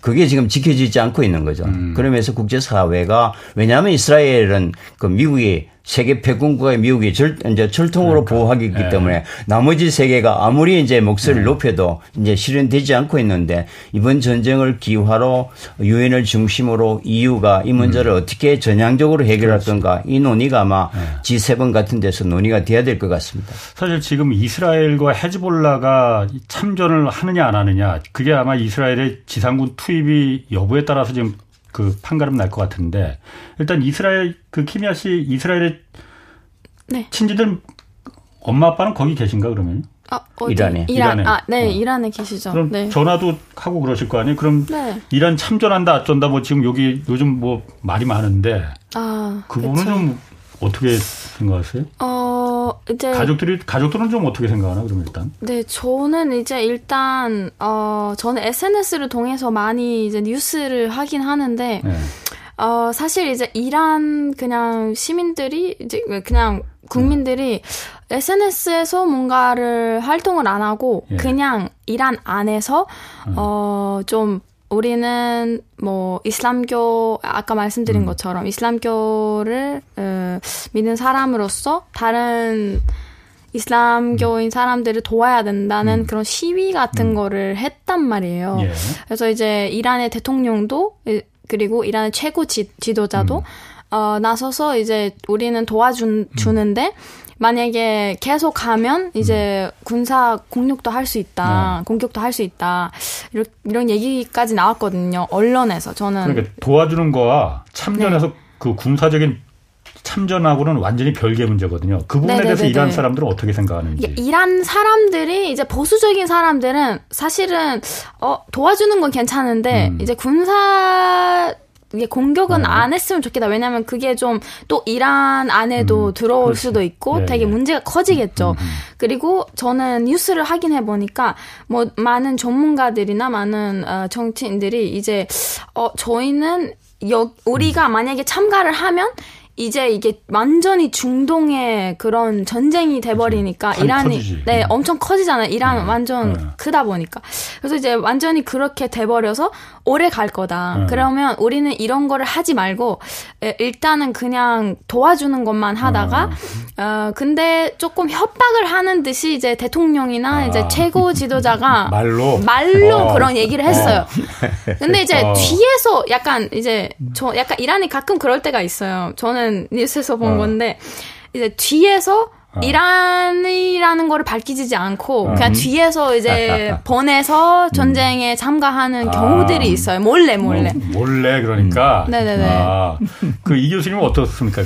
그게 지금 지켜지지 않고 있는 거죠. 그러면서 국제사회가 왜냐하면 이스라엘은 그 미국이 세계 패권국가의 미국이 이제 철통으로 그러니까. 보호하기 있기 예. 때문에 나머지 세계가 아무리 이제 목소리를 높여도 이제 실현되지 않고 있는데 이번 전쟁을 기화로 유엔을 중심으로 EU가 이 문제를 어떻게 전향적으로 해결할 건가 이 논의가 아마 G7 같은 데서 논의가 돼야 될 것 같습니다. 사실 지금 이스라엘과 헤즈볼라가 참전을 하느냐 안 하느냐 그게 아마 이스라엘의 지상군 투입이 여부에 따라서 지금 그 판가름 날 것 같은데 일단 이스라엘 그 키미야 씨 이스라엘의 네. 친지들 엄마 아빠는 거기 계신가 그러면? 이란에. 이란에 계시죠. 그럼 네. 전화도 하고 그러실 거 아니에요? 그럼 네. 이란 참전한다 어쩐다 뭐 지금 여기 요즘 뭐 말이 많은데 그 부분은 좀 어떻게 생각하세요? 이제 가족들은 좀 어떻게 생각하나 그러면 일단? 네, 저는 이제 일단 저는 SNS를 통해서 많이 이제 뉴스를 하긴 하는데 네. 사실 이제 이란 그냥 시민들이 이제 그냥 국민들이 SNS에서 뭔가를 활동을 안 하고 예. 그냥 이란 안에서 좀 우리는 뭐 이슬람교 아까 말씀드린 것처럼 이슬람교를 믿는 사람으로서 다른 이슬람교인 사람들을 도와야 된다는 그런 시위 같은 거를 했단 말이에요. 예. 그래서 이제 이란의 대통령도 그리고 이란의 최고 지도자도 나서서 이제 우리는 도와주는데 만약에 계속 가면 이제 군사 공격도 할 수 있다. 이런 얘기까지 나왔거든요. 언론에서 저는. 그러니까 도와주는 거와 참전해서 네. 그 군사적인 참전하고는 완전히 별개 문제거든요. 그 부분에 대해서 이란 사람들은 어떻게 생각하는지. 이란 사람들이 이제 보수적인 사람들은 사실은 도와주는 건 괜찮은데 이제 군사 공격은 안 했으면 좋겠다. 왜냐하면 그게 좀 또 이란 안에도 들어올 그렇지. 수도 있고 되게 문제가 커지겠죠. 그리고 저는 뉴스를 확인해 보니까 뭐 많은 전문가들이나 많은 정치인들이 이제 저희는 우리가 만약에 참가를 하면 이제 이게 완전히 중동의 그런 전쟁이 돼버리니까 이란이 커지지. 엄청 커지잖아요. 이란 완전 크다 보니까. 그래서 이제 완전히 그렇게 돼버려서 오래 갈 거다. 그러면 우리는 이런 거를 하지 말고 일단은 그냥 도와주는 것만 하다가 근데 조금 협박을 하는 듯이 이제 대통령이나 이제 최고 지도자가 말로 그런 얘기를 했어요. 근데 이제 뒤에서 약간 이제 저 약간 이란이 가끔 그럴 때가 있어요. 저는 뉴스에서 본 건데 이제 뒤에서 이란이라는 거를 밝히지 않고 그냥 뒤에서 이제 보내서 전쟁에 참가하는 경우들이 있어요. 몰래 그러니까. 네네네. 그 이 교수님은 어떻습니까?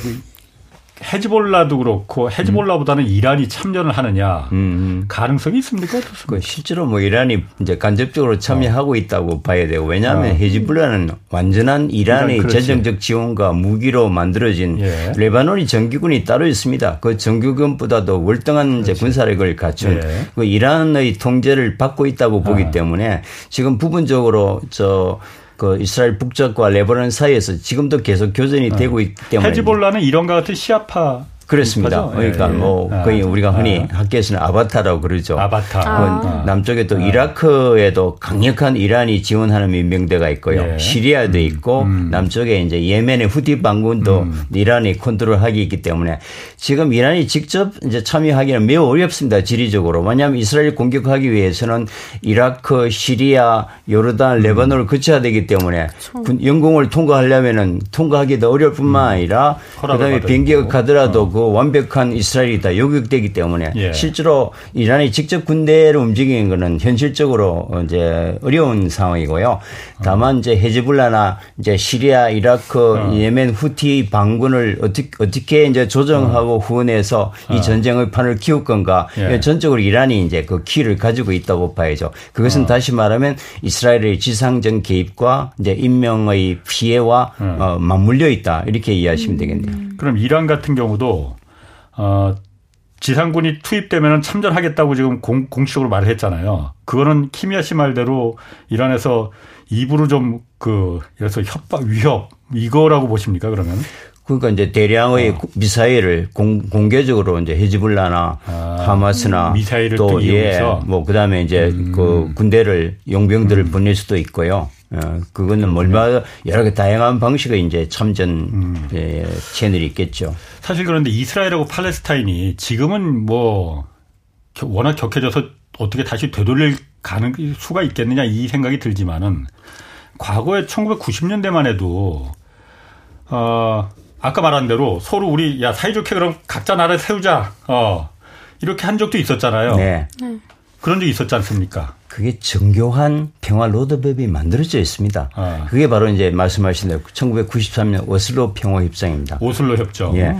헤즈볼라도 그렇고 헤즈볼라보다는 이란이 참여를 하느냐 가능성이 있습니까? 실제로 뭐 이란이 이제 간접적으로 참여하고 있다고 봐야 되고 왜냐하면 헤즈볼라는 완전한 이란의 재정적 지원과 무기로 만들어진 레바논이 정규군이 따로 있습니다. 그 정규군보다도 월등한 이제 군사력을 갖춘 그 이란의 통제를 받고 있다고 보기 때문에 지금 부분적으로 그 이스라엘 북쪽과 레바논 사이에서 지금도 계속 교전이 되고 있기 때문에 헤즈볼라는 이런과 같은 시아파 그렇습니다. 그러니까 뭐 거의 우리가 흔히 학계에서는 아바타라고 그러죠. 남쪽에 또 이라크에도 강력한 이란이 지원하는 민병대가 있고요. 시리아도 있고 남쪽에 이제 예멘의 후티 반군도 이란이 컨트롤하기 있기 때문에 지금 이란이 직접 이제 참여하기는 매우 어렵습니다. 지리적으로. 왜냐하면 이스라엘 공격하기 위해서는 이라크, 시리아, 요르단, 레바논을 거쳐야 되기 때문에 영공을 통과하려면은 통과하기도 어려울 뿐만 아니라 그다음에 비행기가 가더라도 그 완벽한 이스라엘이 다 요격되기 때문에 실제로 이란이 직접 군대를 움직이는 것은 현실적으로 이제 어려운 상황이고요. 다만 이제 헤즈볼라나 이제 시리아, 이라크, 예멘 후티 반군을 어떻게 이제 조정하고 후원해서 이 전쟁의 판을 키울 건가? 전적으로 이란이 이제 그 키를 가지고 있다고 봐야죠. 그것은 다시 말하면 이스라엘의 지상전 개입과 이제 인명의 피해와 맞물려 있다 이렇게 이해하시면 되겠네요. 그럼 이란 같은 경우도 지상군이 투입되면 참전하겠다고 지금 공식적으로 말을 했잖아요. 그거는 키미야 씨 말대로 이란에서 입으로 좀 그래서 협박 위협 이거라고 보십니까 그러면? 그러니까 이제 대량의 미사일을 공개적으로 이제 헤즈볼라나 하마스나 미사일을 또 이용해서 뭐 그다음에 이제 그 군대를 용병들을 보낼 수도 있고요. 그거는 얼마나 여러 개 다양한 방식의 이제 참전 채널이 있겠죠. 사실 그런데 이스라엘하고 팔레스타인이 지금은 뭐 워낙 격해져서 어떻게 다시 되돌릴 가는 수가 있겠느냐 이 생각이 들지만은 과거에 1990년대만 해도 아까 말한 대로 서로 우리 야 사이좋게 그럼 각자 나라를 세우자 이렇게 한 적도 있었잖아요. 네. 그런 적이 있었지 않습니까? 그게 정교한 평화 로드맵이 만들어져 있습니다. 그게 바로 이제 말씀하신 대로 1993년 오슬로 평화 협정입니다. 오슬로 협정. 예.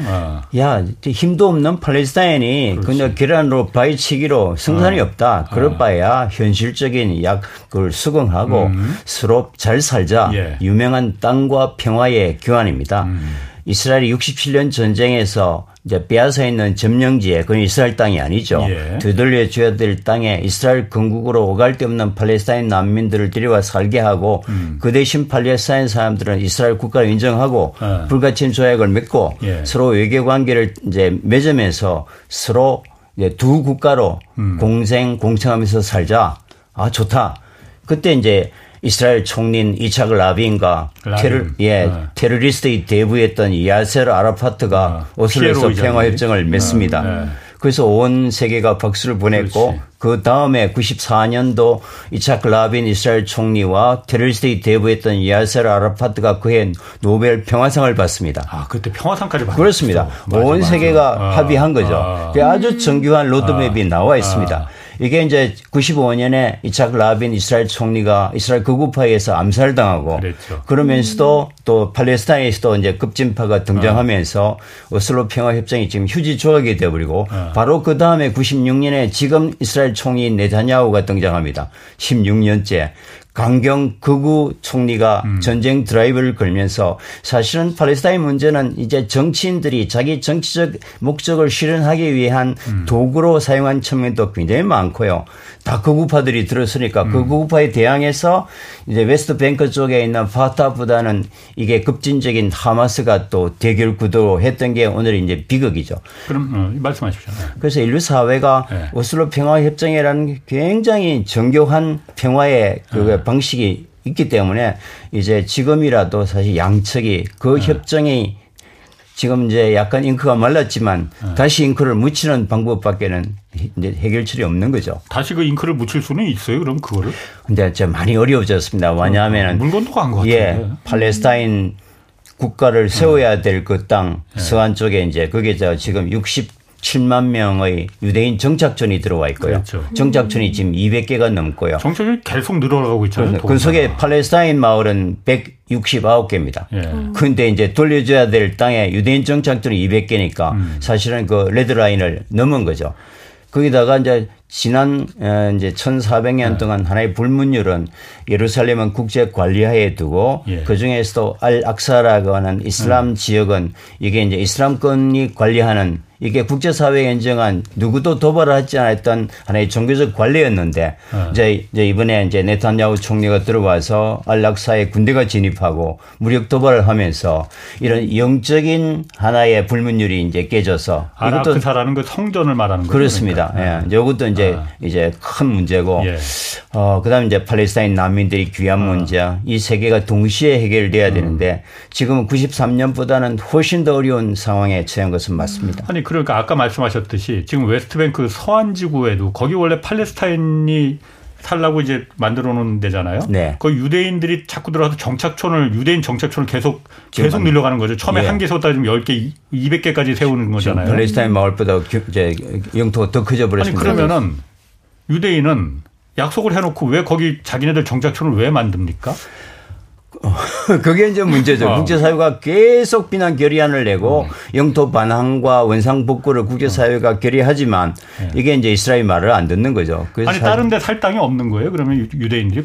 야, 힘도 없는 팔레스타인이 그냥 계란으로 바위치기로 승산이 없다. 그럴 바에야 현실적인 약을 수긍하고 서로 잘 살자. 유명한 땅과 평화의 교환입니다. 이스라엘이 67년 전쟁에서 이제 빼앗아 있는 점령지에 그건 이스라엘 땅이 아니죠. 되돌려줘야 될 땅에 이스라엘 건국으로 오갈 데 없는 팔레스타인 난민들을 데려와 살게 하고 그 대신 팔레스타인 사람들은 이스라엘 국가를 인정하고 불가침 조약을 맺고 서로 외교관계를 이제 맺으면서 서로 이제 두 국가로 공생하면서 살자. 아 좋다. 그때 이제 이스라엘 총리인 이츠하크 라빈과 테러리스트의 대부였던 야세르 아라파트가 오슬로에서 평화협정을 맺습니다. 그래서 온 세계가 박수를 보냈고 그 다음에 94년도 이츠하크 라빈 이스라엘 총리와 테러리스트의 대부였던 야세르 아라파트가 그해 노벨 평화상을 받습니다. 아 그때 평화상까지 받았죠. 그렇습니다. 온 세계가 합의한 거죠. 아주 정교한 로드맵이 나와 있습니다. 이게 이제 95년에 이츠하크 라빈 이스라엘 총리가 이스라엘 극우파에서 암살당하고 그랬죠. 그러면서도 또 팔레스타인에서도 이제 급진파가 등장하면서 오슬로 평화협정이 지금 휴지 조각이 되어버리고 바로 그 다음에 96년에 지금 이스라엘 총리 네타냐후가 등장합니다. 16년째. 강경 극우 총리가 전쟁 드라이브를 걸면서 사실은 팔레스타인 문제는 이제 정치인들이 자기 정치적 목적을 실현하기 위한 도구로 사용한 측면도 굉장히 많고요. 다 극우파들이 들었으니까 극우파에 대항해서 이제 웨스트뱅크 쪽에 있는 파타보다는 이게 급진적인 하마스가 또 대결 구도로 했던 게 오늘 이제 비극이죠. 그럼 말씀하십시오. 그래서 인류 사회가 네. 오슬로 평화협정이라는 굉장히 정교한 평화의 그 방식이 있기 때문에 이제 지금이라도 사실 양측이 그 협정이 지금 이제 약간 잉크가 말랐지만 다시 잉크를 묻히는 방법밖에는 이제 해결책이 없는 거죠. 다시 그 잉크를 묻힐 수는 있어요. 그럼 그거를? 근데 이제 많이 어려워졌습니다. 왜냐하면은 물건도 간 것 같은데. 예, 팔레스타인 국가를 세워야 될 그 땅 서안 쪽에 이제 그게 지금 7만 명의 유대인 정착촌이 들어와 있고요. 그렇죠. 정착촌이 지금 200개가 넘고요. 정착촌이 계속 늘어나고 있잖아요. 그 속에 팔레스타인 마을은 169개입니다. 그런데 예. 이제 돌려줘야 될 땅에 유대인 정착촌이 200개니까 사실은 그 레드라인을 넘은 거죠. 거기다가 이제 지난 이제 1400년 네. 동안 하나의 불문율은 예루살렘은 국제 관리하에 두고 예. 그 중에서도 알악사라고 하는 이슬람 지역은 이게 이제 이슬람권이 관리하는 이게 국제사회에 인정한 누구도 도발하지 않았던 하나의 종교적 관리였는데 이제 이번에 이제 네타냐후 총리가 들어와서 알락사에 군대가 진입하고 무력 도발을 하면서 이런 영적인 하나의 불문율이 이제 깨져서 아랍사라는 그 성전을 말하는 거죠. 그렇습니다. 그러니까. 예. 이것도 이제 큰 문제고 예. 그다음에 이제 팔레스타인 난민들이 귀환 문제 이 세 개가 동시에 해결돼야 되는데 지금은 93년보다는 훨씬 더 어려운 상황에 처한 것은 맞습니다. 아니 그러니까 아까 말씀하셨듯이 지금 웨스트뱅크 서안 지구에도 거기 원래 팔레스타인이 살라고 이제 만들어 놓은 데잖아요. 네. 거기 유대인들이 자꾸 들어와서 유대인 정착촌을 계속 늘려가는 거죠. 처음에 예. 한 개에서 따지면 10개, 200개까지 세우는 거잖아요. 팔레스타인 마을보다 이제 영토가 더 커져 버렸습니다. 아니 그러면은 유대인은 약속을 해놓고 왜 거기 자기네들 정착촌을 왜 만듭니까? 그게 이제 문제죠. 국제사회가 계속 비난 결의안을 내고 영토 반환과 원상 복구를 국제사회가 결의하지만 이게 이제 이스라엘 말을 안 듣는 거죠. 그래서 아니 다른 데 살 땅이 없는 거예요? 그러면 유대인들이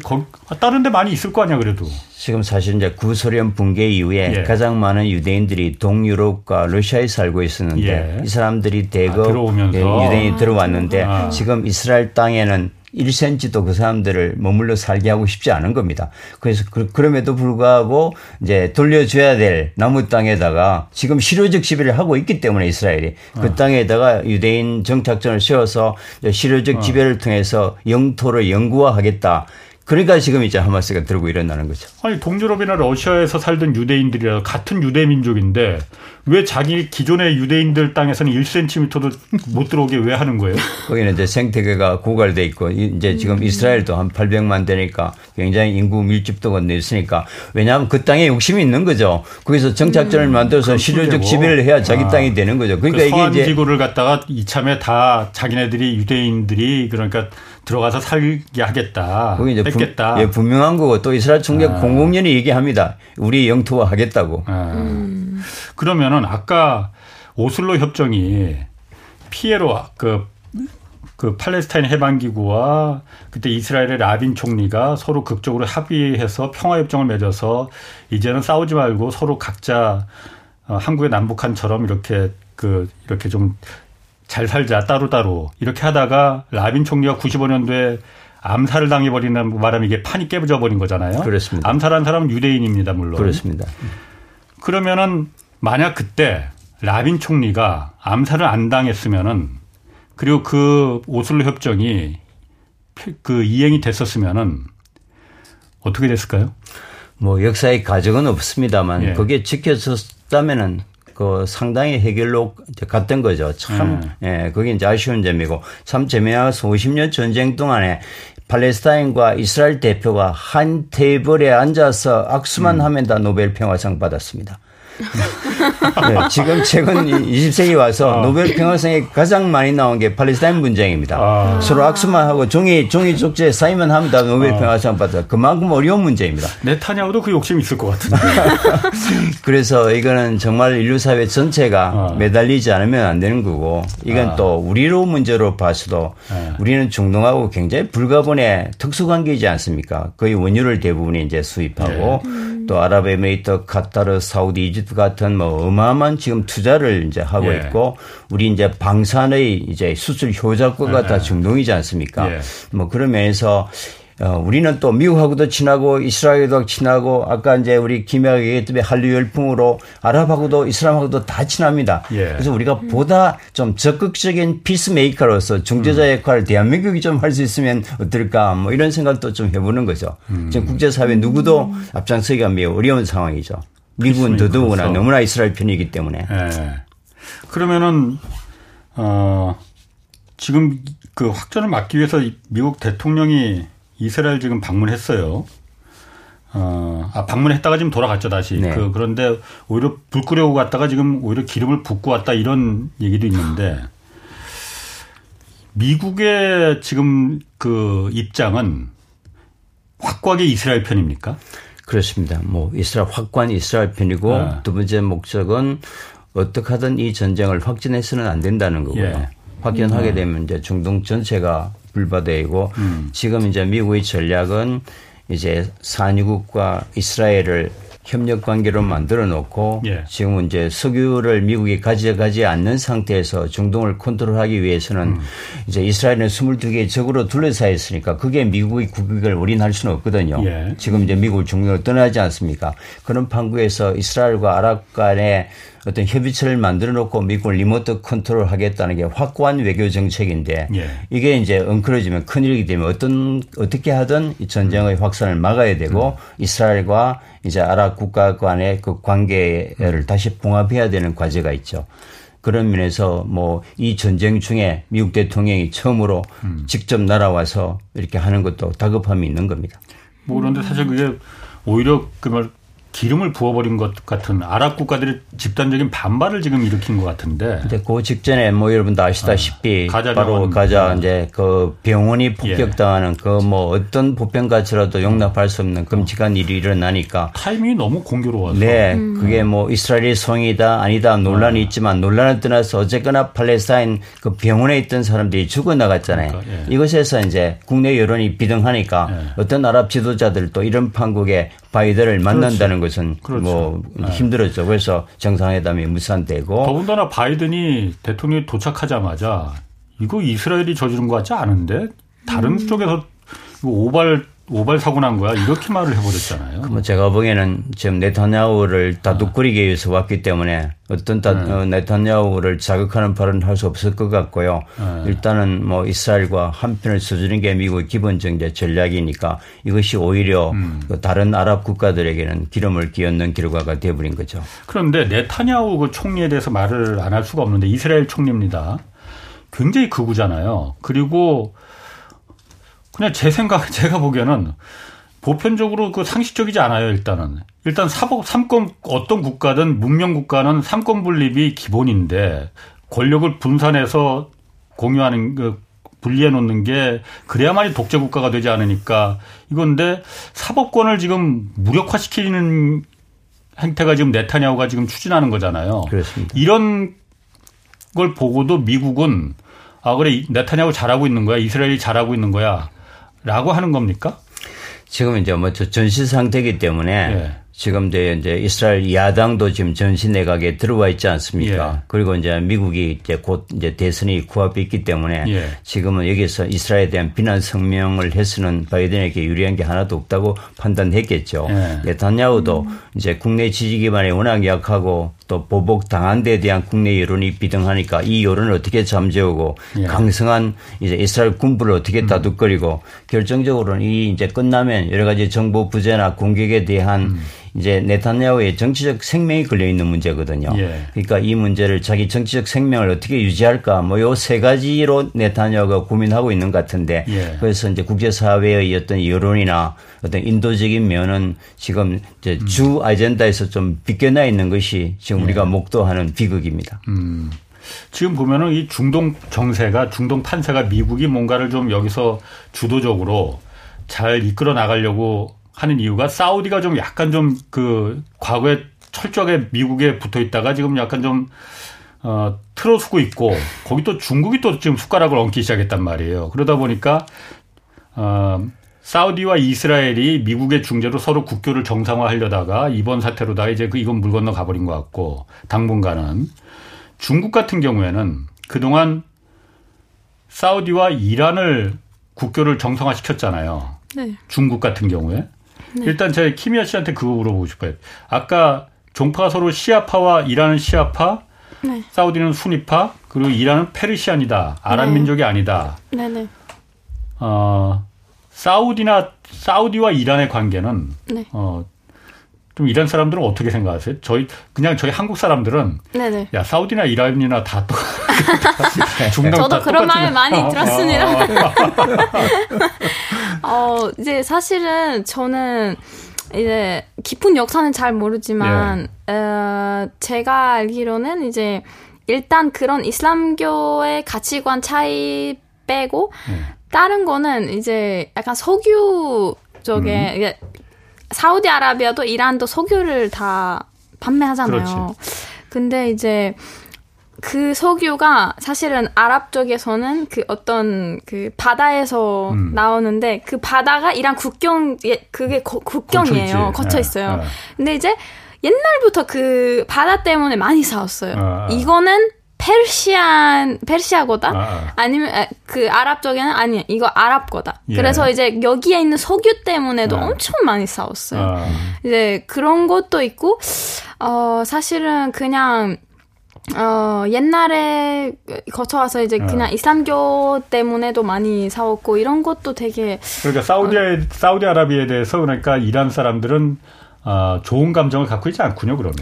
다른 데 많이 있을 거 아니야 그래도. 지금 사실 이제 구소련 붕괴 이후에 예. 가장 많은 유대인들이 동유럽과 러시아에 살고 있었는데 예. 이 사람들이 대거 유대인이 들어왔는데 지금 이스라엘 땅에는 1cm도 그 사람들을 머물러 살게 하고 싶지 않은 겁니다. 그래서 그럼에도 불구하고 이제 돌려줘야 될 남의 땅에다가 지금 실효적 지배를 하고 있기 때문에 이스라엘이 그 땅에다가 유대인 정착점을 세워서 실효적 지배를 통해서 영토를 영구화하겠다. 그러니까 지금 이제 하마스가 들고 일어나는 거죠. 아니 동유럽이나 러시아에서 살던 유대인들이라 같은 유대민족인데 왜 자기 기존의 유대인들 땅에서는 1cm도 못 들어오게 왜 하는 거예요? 거기는 이제 생태계가 고갈돼 있고 이제 지금 이스라엘도 한 800만 되니까 굉장히 인구 밀집도가 있으니까 왜냐하면 그 땅에 욕심이 있는 거죠. 거기서 정착점을 만들어서 실효적 지배를 해야 자기 땅이 되는 거죠. 그러니까 이게 서안 지구를 갖다가 이참에 다 자기네들이 유대인들이 그러니까 들어가서 살게 하겠다. 그게 이제 예, 분명한 거고 또 이스라엘 총리가 공공연히 얘기합니다. 우리 영토화 하겠다고. 그러면은 아까 오슬로 협정이 피에로 그 팔레스타인 해방기구와 그때 이스라엘의 라빈 총리가 서로 극적으로 합의해서 평화협정을 맺어서 이제는 싸우지 말고 서로 각자 한국의 남북한처럼 이렇게 좀 잘 살자 따로따로 이렇게 하다가 라빈 총리가 95년도에 암살을 당해버리는 바람에 이게 판이 깨부져버린 거잖아요. 그렇습니다. 암살한 사람은 유대인입니다. 물론. 그렇습니다. 그러면은 만약 그때 라빈 총리가 암살을 안 당했으면은 그리고 그 오슬로 협정이 그 이행이 됐었으면은 어떻게 됐을까요? 뭐 역사의 가정은 없습니다만 예. 그게 지켜졌다면은 그 상당히 해결로 갔던 거죠. 참, 예, 그게 이제 아쉬운 점이고, 참 재미나서 50년 전쟁 동안에 팔레스타인과 이스라엘 대표가 한 테이블에 앉아서 악수만 하면 다 노벨 평화상 받았습니다. 네, 지금 최근 20세기 와서 노벨 평화상에 가장 많이 나온 게 팔레스타인 분쟁입니다. 서로 악수만 하고 종이 쪽지에 사인만 하면 다 노벨 평화상 받아. 그만큼 어려운 문제입니다. 네타냐후도 그 욕심이 있을 것 같은데. 그래서 이거는 정말 인류 사회 전체가 매달리지 않으면 안 되는 거고, 이건 또 우리로 문제로 봐서도 우리는 중동하고 굉장히 불가분의 특수관계이지 않습니까? 거의 원유를 대부분이 이제 수입하고 또 아랍에미리트, 카타르, 사우디, 이집트 같은 뭐 어마어마한 지금 투자를 이제 하고 있고, 우리 이제 방산의 이제 수출 효자국가 다 중동이지 않습니까? 뭐 그런 면에서 우리는 또 미국하고도 친하고 이스라엘도 친하고, 아까 이제 우리 김이가 얘기했던 한류 열풍으로 아랍하고도 이슬람하고도 다 친합니다. 그래서 우리가 보다 좀 적극적인 피스메이커로서 중재자 역할을 대한민국이 좀 할 수 있으면 어떨까, 뭐 이런 생각도 좀 해보는 거죠. 지금 국제사회 누구도 앞장서기가 매우 어려운 상황이죠. 미국은 더더구나 너무나 이스라엘 편이기 때문에. 그러면은 지금 그 확전을 막기 위해서 미국 대통령이 이스라엘 지금 방문했어요. 방문했다가 지금 돌아갔죠, 다시. 네. 그런데 오히려 불 끄려고 갔다가 지금 오히려 기름을 붓고 왔다, 이런 얘기도 있는데, 미국의 지금 그 입장은 확고하게 이스라엘 편입니까? 그렇습니다. 뭐 이스라엘 확고한 이스라엘 편이고, 두 번째 목적은 어떻게 하든 이 전쟁을 확전해서는 안 된다는 거고요. 확전하게 되면 이제 중동 전체가 불바다이고, 지금 이제 미국의 전략은 이제 산유국과 이스라엘을 협력 관계로 만들어 놓고, 지금 이제 석유를 미국이 가져가지 않는 상태에서 중동을 컨트롤하기 위해서는 이제 이스라엘은 22개의 적으로 둘러싸여 있으니까 그게 미국의 국익을 올인할 수는 없거든요. 지금 이제 미국을 중동으로 떠나지 않습니까? 그런 판국에서 이스라엘과 아랍 간의 어떤 협의체를 만들어 놓고 미국을 리모트 컨트롤 하겠다는 게 확고한 외교 정책인데, 이게 이제 엉클어지면 큰일이기 때문에 어떻게 하든 이 전쟁의 확산을 막아야 되고, 이스라엘과 이제 아랍 국가 간의 그 관계를 다시 봉합해야 되는 과제가 있죠. 그런 면에서 뭐 이 전쟁 중에 미국 대통령이 처음으로 직접 날아와서 이렇게 하는 것도 다급함이 있는 겁니다. 뭐 그런데 사실 그게 오히려 그 말 기름을 부어버린 것 같은 아랍 국가들의 집단적인 반발을 지금 일으킨 것 같은데. 근데 그 직전에 뭐 여러분도 아시다시피 바로 가자 이제 그 병원이 폭격당하는 그 뭐 어떤 보편가치라도 용납할 수 없는 끔찍한 일이 일어나니까 타이밍이 너무 공교로워서. 네, 그게 뭐 이스라엘의 성이다 아니다 논란이 있지만, 논란을 떠나서 어쨌거나 팔레스타인 그 병원에 있던 사람들이 죽어 나갔잖아요. 그러니까, 이것에서 이제 국내 여론이 비등하니까 어떤 아랍 지도자들도 이런 판국에 바이든을 만난다는 것은 뭐 힘들었죠. 그래서 정상회담이 무산되고, 더군다나 바이든이 대통령이 도착하자마자 이거 이스라엘이 저지른 것 같지 않은데 다른 쪽에서 오발 사고 난 거야, 이렇게 말을 해버렸잖아요. 뭐 제가 보기에는 지금 네타냐후를 다독거리기 위해서 왔기 때문에 어떤 네타냐후를 자극하는 발언을 할 수 없을 것 같고요. 일단은 뭐 이스라엘과 한편을 서주는 게 미국의 기본적 전략이니까, 이것이 오히려 다른 아랍 국가들에게는 기름을 끼얹는 결과가 되어버린 거죠. 그런데 네타냐후 그 총리에 대해서 말을 안 할 수가 없는데, 이스라엘 총리입니다. 굉장히 극우잖아요. 그리고 그냥 제가 보기에는 보편적으로 그 상식적이지 않아요, 일단은. 일단 삼권, 어떤 국가든 문명 국가는 삼권 분립이 기본인데, 권력을 분산해서 공유하는, 분리해 놓는 게 그래야만이 독재 국가가 되지 않으니까 이건데, 사법권을 지금 무력화시키는 행태가 지금 네타냐후가 지금 추진하는 거잖아요. 그렇습니다. 이런 걸 보고도 미국은 그래, 네타냐후 잘하고 있는 거야, 이스라엘이 잘하고 있는 거야 라고 하는 겁니까? 지금 이제 뭐 전시 상태이기 때문에 지금 이제 이스라엘 야당도 지금 전시 내각에 들어와 있지 않습니까? 그리고 이제 미국이 이제 곧 이제 대선이 코앞에 있기 때문에 지금은 여기서 이스라엘에 대한 비난 성명을 해서는 바이든에게 유리한 게 하나도 없다고 판단했겠죠. 네타냐후도 이제 국내 지지 기반이 워낙 약하고 또 보복당한 데 대한 국내 여론이 비등하니까 이 여론을 어떻게 잠재우고 예. 강성한 이제 이스라엘 군부를 어떻게 다독거리고 결정적으로는 이 이제 끝나면 여러 가지 정보 부재나 공격에 대한 이제 네타냐후의 정치적 생명이 걸려 있는 문제거든요. 예. 그러니까 이 문제를 자기 정치적 생명을 어떻게 유지할까 뭐 요 세 가지로 네타냐후가 고민하고 있는 것 같은데 예. 그래서 이제 국제사회의 어떤 여론이나 어떤 인도적인 면은 지금 이제 주 아젠다에서 좀 비껴나 있는 것이 지금 예. 우리가 목도하는 비극입니다. 지금 보면은 이 중동 정세가 중동 판세가 미국이 뭔가를 좀 여기서 주도적으로 잘 이끌어 나가려고 하는 이유가 사우디가 좀 약간 좀 그 과거에 철저하게 미국에 붙어 있다가 지금 약간 좀 틀어쓰고 있고 거기 또 중국이 또 지금 숟가락을 얹기 시작했단 말이에요. 그러다 보니까 사우디와 이스라엘이 미국의 중재로 서로 국교를 정상화하려다가 이번 사태로다가 이제 이건 물 건너 가버린 것 같고 당분간은 중국 같은 경우에는 그동안 사우디와 이란을 국교를 정상화시켰잖아요. 네. 중국 같은 경우에. 네. 일단 제가 키미야 씨한테 그거 물어보고 싶어요. 아까 종파가 서로 시아파와 이란은 시아파, 네. 사우디는 수니파, 그리고 이란은 페르시안이다. 아랍 네. 민족이 아니다. 네네. 사우디와 이란의 관계는 네. 좀 이란 사람들은 어떻게 생각하세요? 저희 한국 사람들은 네네. 야 사우디나 이란이나 다 똑같. 저도 다 그런 말 많이 들었습니다. 이제 사실은 저는 이제 깊은 역사는 잘 모르지만 예. 제가 알기로는 이제 일단 그런 이슬람교의 가치관 차이 빼고 다른 거는 이제 약간 석유 쪽에 이게 사우디아라비아도 이란도 석유를 다 판매하잖아요. 그렇지. 근데 이제 그 석유가 사실은 아랍 쪽에서는 그 어떤 그 바다에서 나오는데 그 바다가 이란 국경이에요. 거쳐 있어요. 아. 근데 이제 옛날부터 그 바다 때문에 많이 싸웠어요. 이거는 페르시아 거다? 아니면 그 아랍 쪽에는 아니야. 이거 아랍 거다. 예. 그래서 이제 여기에 있는 석유 때문에도 엄청 많이 싸웠어요. 이제 그런 것도 있고 사실은 그냥 옛날에 거쳐와서 이제 그냥 이슬람교 때문에도 많이 싸웠고 이런 것도 되게 그러니까 사우디아라비아에 대해서 그러니까 이란 사람들은 좋은 감정을 갖고 있지 않군요, 그러면.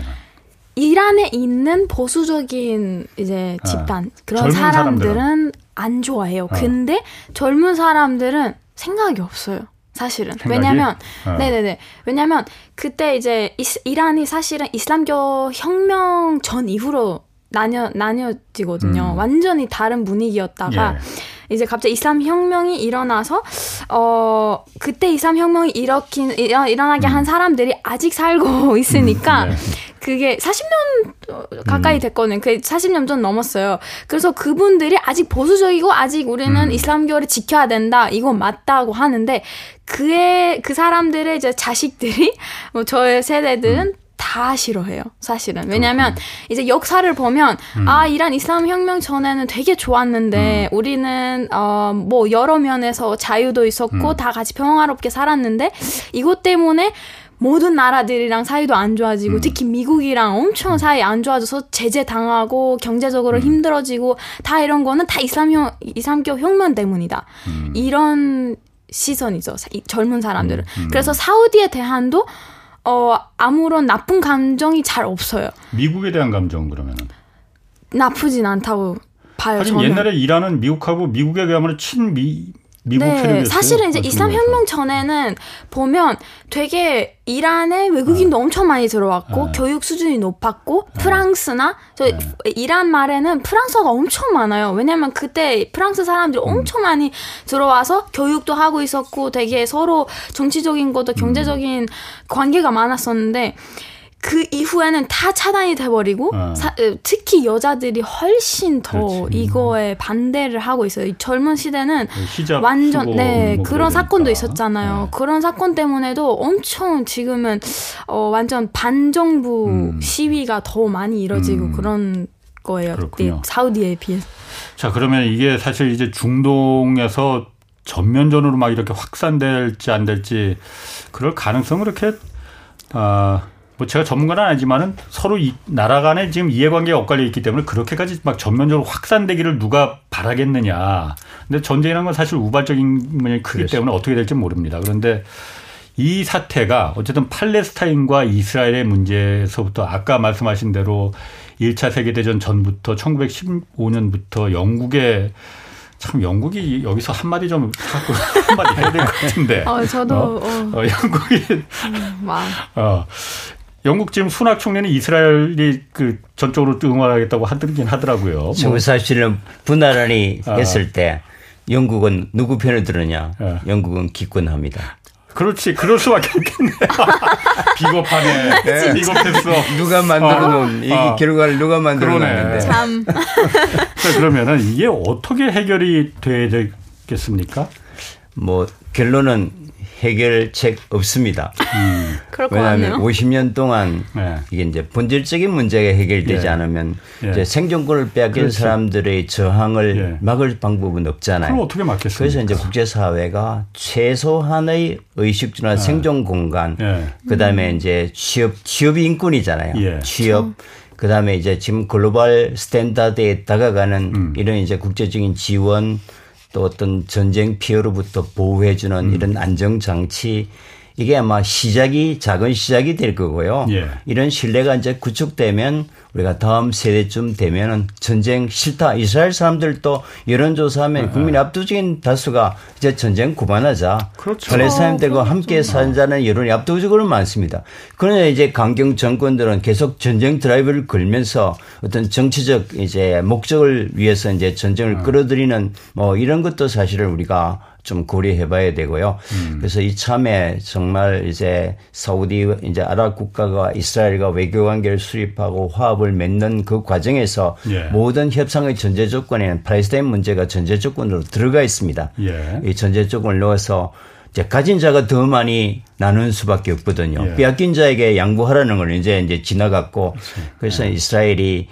이란에 있는 보수적인 이제 집단 그런 사람들은 안 좋아해요. 근데 젊은 사람들은 생각이 없어요. 사실은. 왜냐면 그때 이제 이란이 사실은 이슬람교 혁명 전 이후로 나뉘어지거든요. 완전히 다른 분위기였다가 예. 이제 갑자기 이슬람 혁명이 일어나서 그때 이슬람 혁명이 일어나게 한 사람들이 아직 살고 있으니까 네. 그게 40년 가까이 됐거든요. 그게 40년 좀 넘었어요. 그래서 그분들이 아직 보수적이고 아직 우리는 이슬람교를 지켜야 된다. 이건 맞다고 하는데 그 사람들의 이제 자식들이 뭐 저의 세대들은 다 싫어해요. 사실은. 왜냐면 이제 역사를 보면 이란 이슬람 혁명 전에는 되게 좋았는데 우리는 뭐 여러 면에서 자유도 있었고 다 같이 평화롭게 살았는데 이것 때문에 모든 나라들이랑 사이도 안 좋아지고 특히 미국이랑 엄청 사이 안 좋아져서 제재당하고 경제적으로 힘들어지고 다 이런 거는 다 이슬람교 혁명 때문이다. 이런 시선이죠. 젊은 사람들은. 그래서 사우디에 대한도 아무런 나쁜 감정이 잘 없어요. 미국에 대한 감정 그러면은? 나쁘진 않다고 봐요. 하긴 저는. 옛날에 이란은 미국하고 미국에 비하면 미국 네, 사실은 이제 이슬람 혁명 전에는 보면 되게 이란에 외국인도 엄청 많이 들어왔고 교육 수준이 높았고 프랑스나 이란 말에는 프랑스어가 엄청 많아요. 왜냐면 그때 프랑스 사람들이 엄청 많이 들어와서 교육도 하고 있었고 되게 서로 정치적인 것도 경제적인 관계가 많았었는데 그 이후에는 다 차단이 돼버리고 특히 여자들이 훨씬 더 그렇지. 이거에 반대를 하고 있어요. 이 젊은 시대는 완전 네 뭐 그런 사건도 되니까. 있었잖아요. 네. 그런 사건 때문에도 엄청 지금은 완전 반정부 시위가 더 많이 이뤄지고 그런 거예요. 그렇군요. 사우디에 비해서. 자 그러면 이게 사실 이제 중동에서 전면전으로 막 이렇게 확산될지 안 될지 그럴 가능성 그렇게 뭐 제가 전문가는 아니지만은 서로 이 나라 간에 지금 이해관계가 엇갈려 있기 때문에 그렇게까지 막 전면적으로 확산되기를 누가 바라겠느냐. 근데 전쟁이라는 건 사실 우발적인 면이 크기 그렇지. 때문에 어떻게 될지 모릅니다. 그런데 이 사태가 어쨌든 팔레스타인과 이스라엘의 문제에서부터 아까 말씀하신 대로 1차 세계대전 전부터 1915년부터 영국의 참 영국이 여기서 한마디 좀 한마디 해야 될 것 같은데. 영국이 영국 지금 수낙 총리는 이스라엘이 그 전적으로 응원하겠다고 하긴 하더라고요. 1947년 분나라니 했을 때 영국은 누구 편을 들었냐? 영국은 기권합니다. 그렇지, 그럴 수밖에 없겠네. 비겁하네. 네. 비겁했어. 누가 만들어놓은 이 결과를 누가 만들어놨는데. 참. 그러면은 이게 어떻게 해결이 되겠습니까? 뭐 결론은 해결책 없습니다. 그럴 것 같네요. 왜냐하면 50년 동안 이게 이제 본질적인 문제가 해결되지 않으면 이제 생존권을 빼앗긴 그렇지. 사람들의 저항을 막을 방법은 없잖아요. 그럼 어떻게 막겠습니까? 그래서 이제 국제사회가 최소한의 의식주나 생존 공간, 그다음에 이제 취업이 인권이잖아요. 취업. 그다음에 이제 지금 글로벌 스탠다드에 다가가는 이런 이제 국제적인 지원 또 어떤 전쟁 피해로부터 보호해주는 이런 안정장치 이게 아마 시작이 작은 시작이 될 거고요. 이런 신뢰가 이제 구축되면 우리가 다음 세대쯤 되면은 전쟁 싫다. 이스라엘 사람들도 여론조사하면 국민의 압도적인 다수가 이제 전쟁 그만하자. 그렇죠. 팔레스타인들과 함께 산다는 여론이 압도적으로 많습니다. 그러나 이제 강경 정권들은 계속 전쟁 드라이브를 걸면서 어떤 정치적 이제 목적을 위해서 이제 전쟁을 끌어들이는 뭐 이런 것도 사실을 우리가 좀 고려해봐야 되고요. 그래서 이참에 정말 이제 사우디 이제 아랍 국가가 이스라엘과 외교 관계를 수립하고 화합을 맺는 그 과정에서 모든 협상의 전제 조건에는 팔레스타인 문제가 전제 조건으로 들어가 있습니다. 이 전제 조건을 넣어서 이제 가진 자가 더 많이 나눌 수밖에 없거든요. 빼앗긴 자에게 양보하라는 걸 이제 지나갔고 그래서 이스라엘이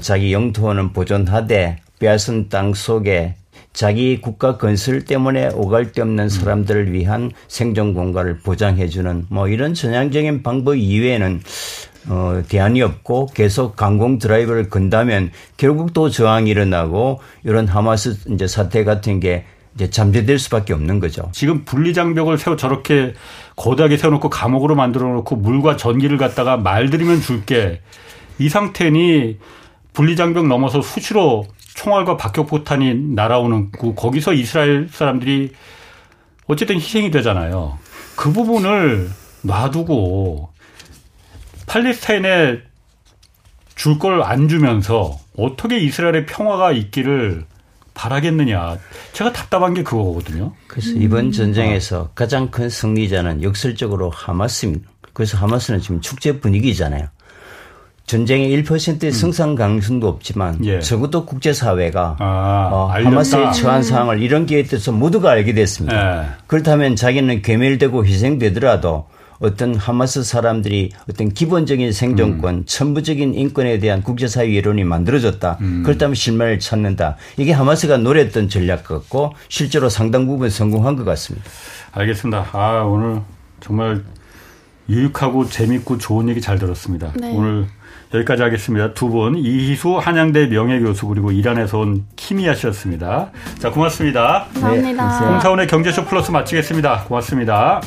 자기 영토는 보존하되 빼앗은 땅 속에 자기 국가 건설 때문에 오갈 데 없는 사람들을 위한 생존 공간을 보장해주는 뭐 이런 전향적인 방법 이외에는 대안이 없고 계속 강공 드라이브를 건다면 결국 또 저항이 일어나고 이런 하마스 이제 사태 같은 게 이제 잠재될 수밖에 없는 거죠. 지금 분리장벽을 저렇게 거대하게 세워놓고 감옥으로 만들어놓고 물과 전기를 갖다가 말들이면 줄게 이 상태니 분리장벽 넘어서 수시로 총알과 박격포탄이 날아오는 거기서 이스라엘 사람들이 어쨌든 희생이 되잖아요. 그 부분을 놔두고 팔레스타인에 줄 걸 안 주면서 어떻게 이스라엘의 평화가 있기를 바라겠느냐. 제가 답답한 게 그거거든요. 그래서 이번 전쟁에서 가장 큰 승리자는 역설적으로 하마스입니다. 그래서 하마스는 지금 축제 분위기잖아요. 전쟁의 1%의 승산강승도 없지만 적어도 국제사회가 하마스의 처한 상황을 이런 기회에 대해서 모두가 알게 됐습니다. 그렇다면 자기는 괴멸되고 희생되더라도 어떤 하마스 사람들이 어떤 기본적인 생존권, 천부적인 인권에 대한 국제사회 여론이 만들어졌다. 그렇다면 실마리를 찾는다. 이게 하마스가 노렸던 전략 같고 실제로 상당 부분 성공한 것 같습니다. 알겠습니다. 오늘 정말 유익하고 재밌고 좋은 얘기 잘 들었습니다. 네. 오늘 여기까지 하겠습니다. 두 분 이희수 한양대 명예교수 그리고 이란에서 온 키미야 씨였습니다. 자, 고맙습니다. 감사합니다. 네, 홍사훈의 경제쇼 플러스 마치겠습니다. 고맙습니다.